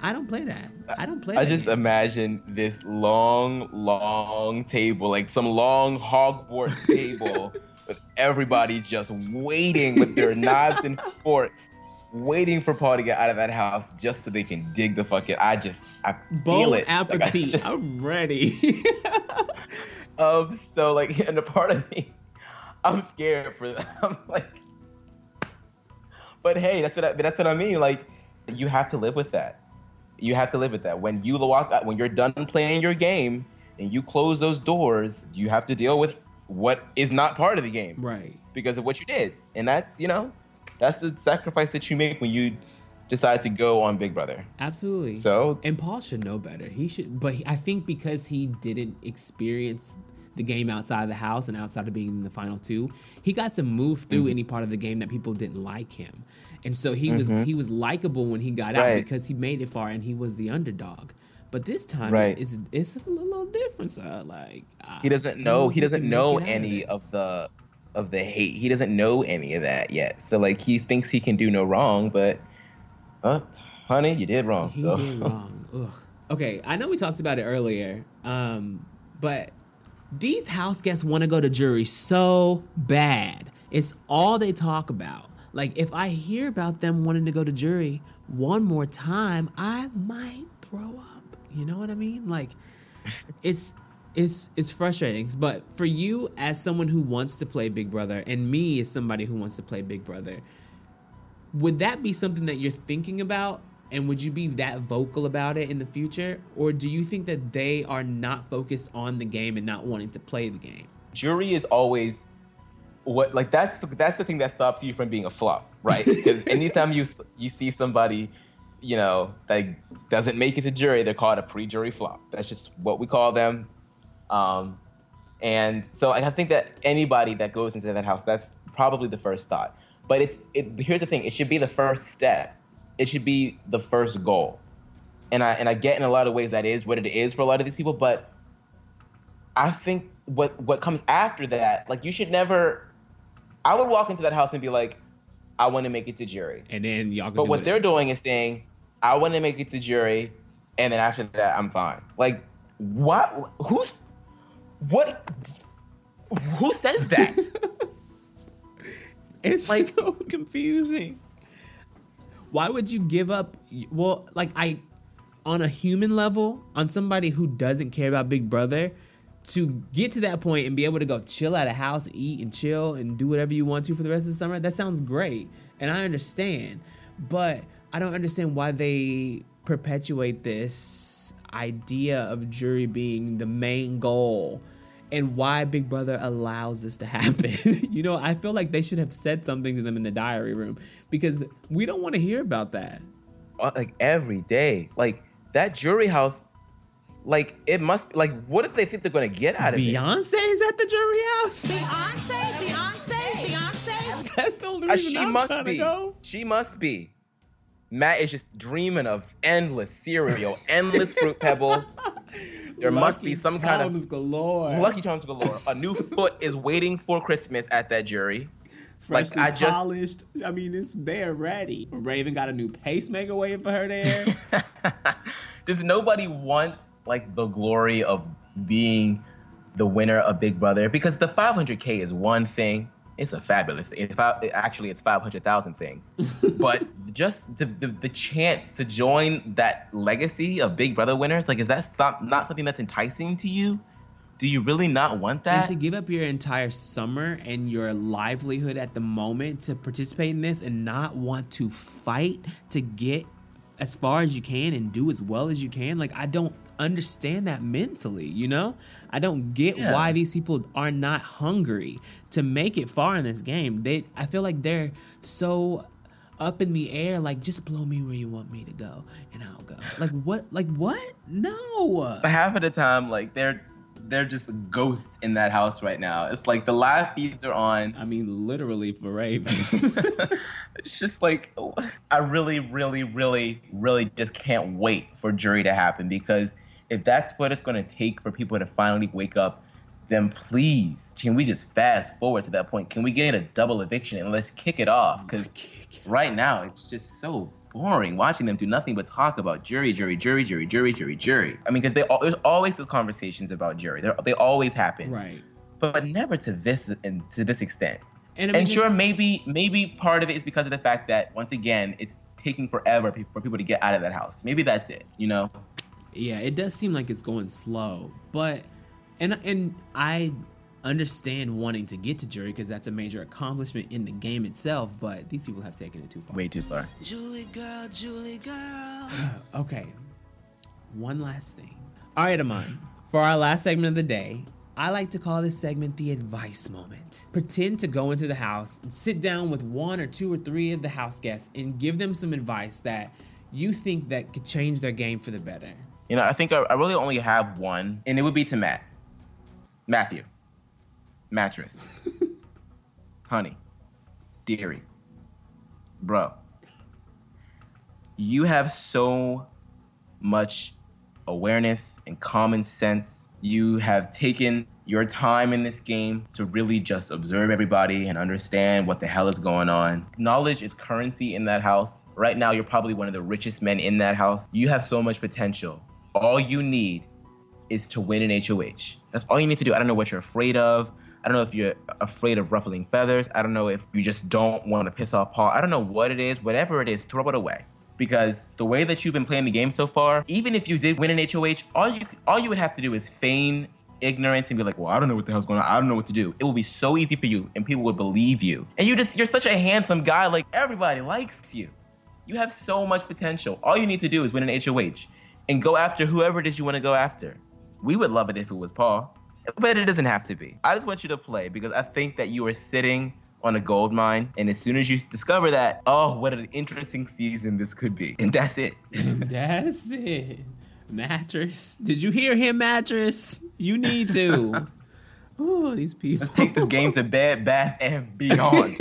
I don't play that. I don't play I that. I just game. imagine this long, long table, like some long Hogwarts table with everybody just waiting with their knives and forks, waiting for Paul to get out of that house just so they can dig the fuck in. I just, I bon feel it. Bon appetit. Like I'm ready. um, so like, and a part of me, I'm scared for them. I'm like, but hey, that's what I, that's what I mean. Like, you have to live with that. You have to live with that. When you walk out, when you're done playing your game and you close those doors, you have to deal with what is not part of the game, right? Because of what you did, and that's you know, that's the sacrifice that you make when you decide to go on Big Brother. Absolutely. So, and Paul should know better. He should, but he, I think because he didn't experience the game outside of the house and outside of being in the final two, he got to move through mm-hmm. any part of the game that people didn't like him. And so he mm-hmm. was he was likable when he got right. out because he made it far and he was the underdog. But this time right. it's it's a little different. So like I he doesn't know he doesn't know any of, of the of the hate. He doesn't know any of that yet. So like he thinks he can do no wrong, but uh, honey, you did wrong. He so. did wrong. Ugh. Okay, I know we talked about it earlier, um, but these house guests want to go to jury so bad. It's all they talk about. Like, if I hear about them wanting to go to jury one more time, I might throw up. You know what I mean? Like, it's it's it's frustrating. But for you, as someone who wants to play Big Brother, and me as somebody who wants to play Big Brother, would that be something that you're thinking about? And would you be that vocal about it in the future? Or do you think that they are not focused on the game and not wanting to play the game? Jury is always... What like that's that's the thing that stops you from being a flop, right? Because anytime you you see somebody, you know, that doesn't make it to jury, they're called a pre-jury flop. That's just what we call them. Um, and so I think that anybody that goes into that house, that's probably the first thought. But it's it, here's the thing: it should be the first step. It should be the first goal. And I and I get in a lot of ways that is what it is for a lot of these people. But I think what what comes after that, like you should never. I would walk into that house and be like, I want to make it to jury. And then y'all can But do what it. they're doing is saying, I want to make it to jury, and then after that, I'm fine. Like, what? Who's, what? Who says that? It's like, so confusing. Why would you give up? Well, like, I, on a human level, on somebody who doesn't care about Big Brother, to get to that point and be able to go chill at a house, eat and chill and do whatever you want to for the rest of the summer, that sounds great. And I understand. But I don't understand why they perpetuate this idea of jury being the main goal and why Big Brother allows this to happen. You know, I feel like they should have said something to them in the diary room because we don't want to hear about that. Like every day, like that jury house, like it must be, like, what if they think they're going to get out of Beyonce it? Beyonce is at the jury house. Beyonce, Beyonce, Beyonce. That's the only reason uh, she I'm must trying be. to go. She must be. Matt is just dreaming of endless cereal, endless Fruit Pebbles. There lucky must be some kind of galore. Lucky Charms galore. A new foot is waiting for Christmas at that jury. Freshly like, I polished. Just, I mean, it's there ready. Raven got a new pacemaker waiting for her there. Does nobody want like the glory of being the winner of Big Brother? Because the five hundred K is one thing. It's a fabulous thing. It, actually, it's five hundred thousand things. But just the, the, the chance to join that legacy of Big Brother winners, like, is that stop, not something that's enticing to you? Do you really not want that? And to give up your entire summer and your livelihood at the moment to participate in this and not want to fight to get as far as you can and do as well as you can, like, I don't understand that mentally, you know? I don't get yeah. why these people are not hungry to make it far in this game. They, I feel like they're so up in the air, like, just blow me where you want me to go, and I'll go. Like, what? Like, what? No. Half of the time, like, they're they're just ghosts in that house right now. It's like the live feeds are on. I mean, literally for Raven. It's just like, I really, really, really, really just can't wait for jury to happen because if that's what it's going to take for people to finally wake up, then please, can we just fast forward to that point? Can we get a double eviction and let's kick it off? Because right now it's just so boring watching them do nothing but talk about jury, jury, jury, jury, jury, jury, jury. I mean, because they all, there's always those conversations about jury. They're, they always happen, right? But, but never to this and to this extent. And, I mean, and sure, maybe maybe part of it is because of the fact that once again, it's taking forever for people to get out of that house. Maybe that's it, you know? Yeah, it does seem like it's going slow, but. And and I understand wanting to get to jury because that's a major accomplishment in the game itself, but these people have taken it too far. Way too far. Julie Girl, Julie Girl. Okay, one last thing. All right, Aman, for our last segment of the day, I like to call this segment the advice moment. Pretend to go into the house and sit down with one or two or three of the house guests and give them some advice that you think that could change their game for the better. You know, I think I, I really only have one, and it would be to Matt. Matthew, mattress, honey, dearie, bro, you have so much awareness and common sense. You have taken your time in this game to really just observe everybody and understand what the hell is going on. Knowledge is currency in that house. Right now, you're probably one of the richest men in that house. You have so much potential. All you need is to win an H O H. That's all you need to do. I don't know what you're afraid of. I don't know if you're afraid of ruffling feathers. I don't know if you just don't want to piss off Paul. I don't know what it is. Whatever it is, throw it away. Because the way that you've been playing the game so far, even if you did win an H O H, all you all you would have to do is feign ignorance and be like, well, I don't know what the hell's going on. I don't know what to do. It will be so easy for you and people would believe you. And you just, you're such a handsome guy. Like, everybody likes you. You have so much potential. All you need to do is win an H O H and go after whoever it is you want to go after. We would love it if it was Paul, but it doesn't have to be. I just want you to play because I think that you are sitting on a gold mine. And as soon as you discover that, oh, what an interesting season this could be. And that's it. That's it. Mattress. Did you hear him, Mattress? You need to. Oh, these people. Let's take this game to Bed, Bath, and Beyond.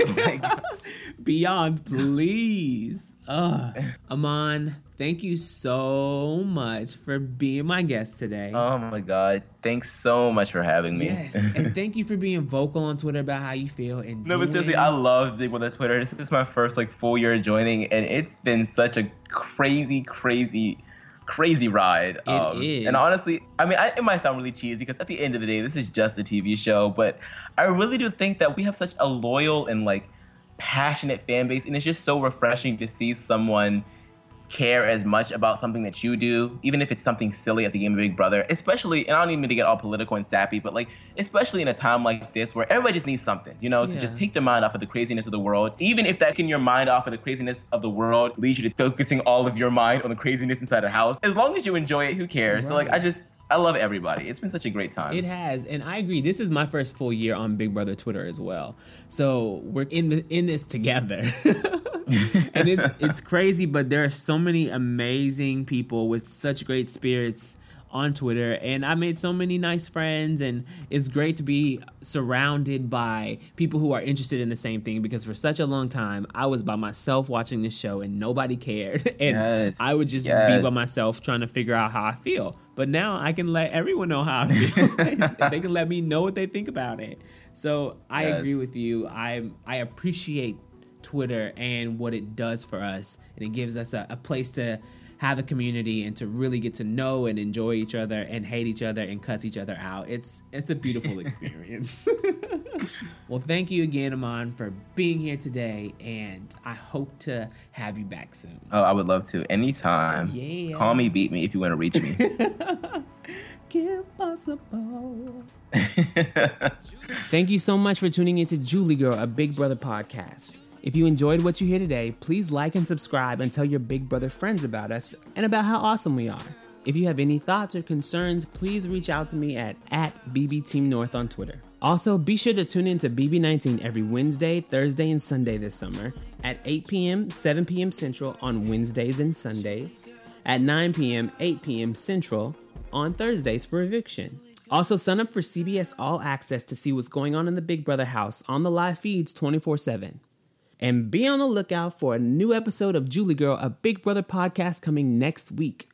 Beyond, please. Uh, Aman, thank you so much for being my guest today. Oh, my God. Thanks so much for having me. Yes, and thank you for being vocal on Twitter about how you feel. And no, doing... but seriously, I love Big Brother Twitter. This is my first like full year joining, and it's been such a crazy, crazy crazy ride. It um, is. And honestly, I mean, I, it might sound really cheesy because at the end of the day, this is just a T V show, but I really do think that we have such a loyal and like passionate fan base. And it's just so refreshing to see someone care as much about something that you do, even if it's something silly as a game of Big Brother, especially, and I don't even mean to get all political and sappy, but like, especially in a time like this where everybody just needs something, you know, yeah. to just take their mind off of the craziness of the world. Even if taking your mind off of the craziness of the world leads you to focusing all of your mind on the craziness inside the house, as long as you enjoy it, who cares? Right. So like, I just, I love everybody. It's been such a great time. It has. And I agree. This is my first full year on Big Brother Twitter as well. So we're in the, in this together. And it's it's crazy, but there are so many amazing people with such great spirits on Twitter. And I made so many nice friends. And it's great to be surrounded by people who are interested in the same thing. Because for such a long time, I was by myself watching this show and nobody cared. And yes. I would just yes. be by myself trying to figure out how I feel. But now I can let everyone know how I feel. They can let me know what they think about it. So I yes. agree with you. I, I appreciate Twitter and what it does for us. And it gives us a, a place to have a community and to really get to know and enjoy each other and hate each other and cuss each other out. It's it's a beautiful experience. Well, thank you again, Aman, for being here today, and I hope to have you back soon. Oh, I would love to. Anytime. Yeah. Call me, beat me if you want to reach me. Can't possible. Thank you so much for tuning into Julie Girl, a Big Brother podcast. If you enjoyed what you hear today, please like and subscribe and tell your Big Brother friends about us and about how awesome we are. If you have any thoughts or concerns, please reach out to me at, at B B Team North on Twitter. Also, be sure to tune in to B B nineteen every Wednesday, Thursday, and Sunday this summer at eight p.m., seven p.m. Central on Wednesdays and Sundays, at nine p.m., eight p.m. Central on Thursdays for Eviction. Also, sign up for C B S All Access to see what's going on in the Big Brother house on the live feeds twenty-four seven. And be on the lookout for a new episode of Julie Girl, a Big Brother podcast coming next week.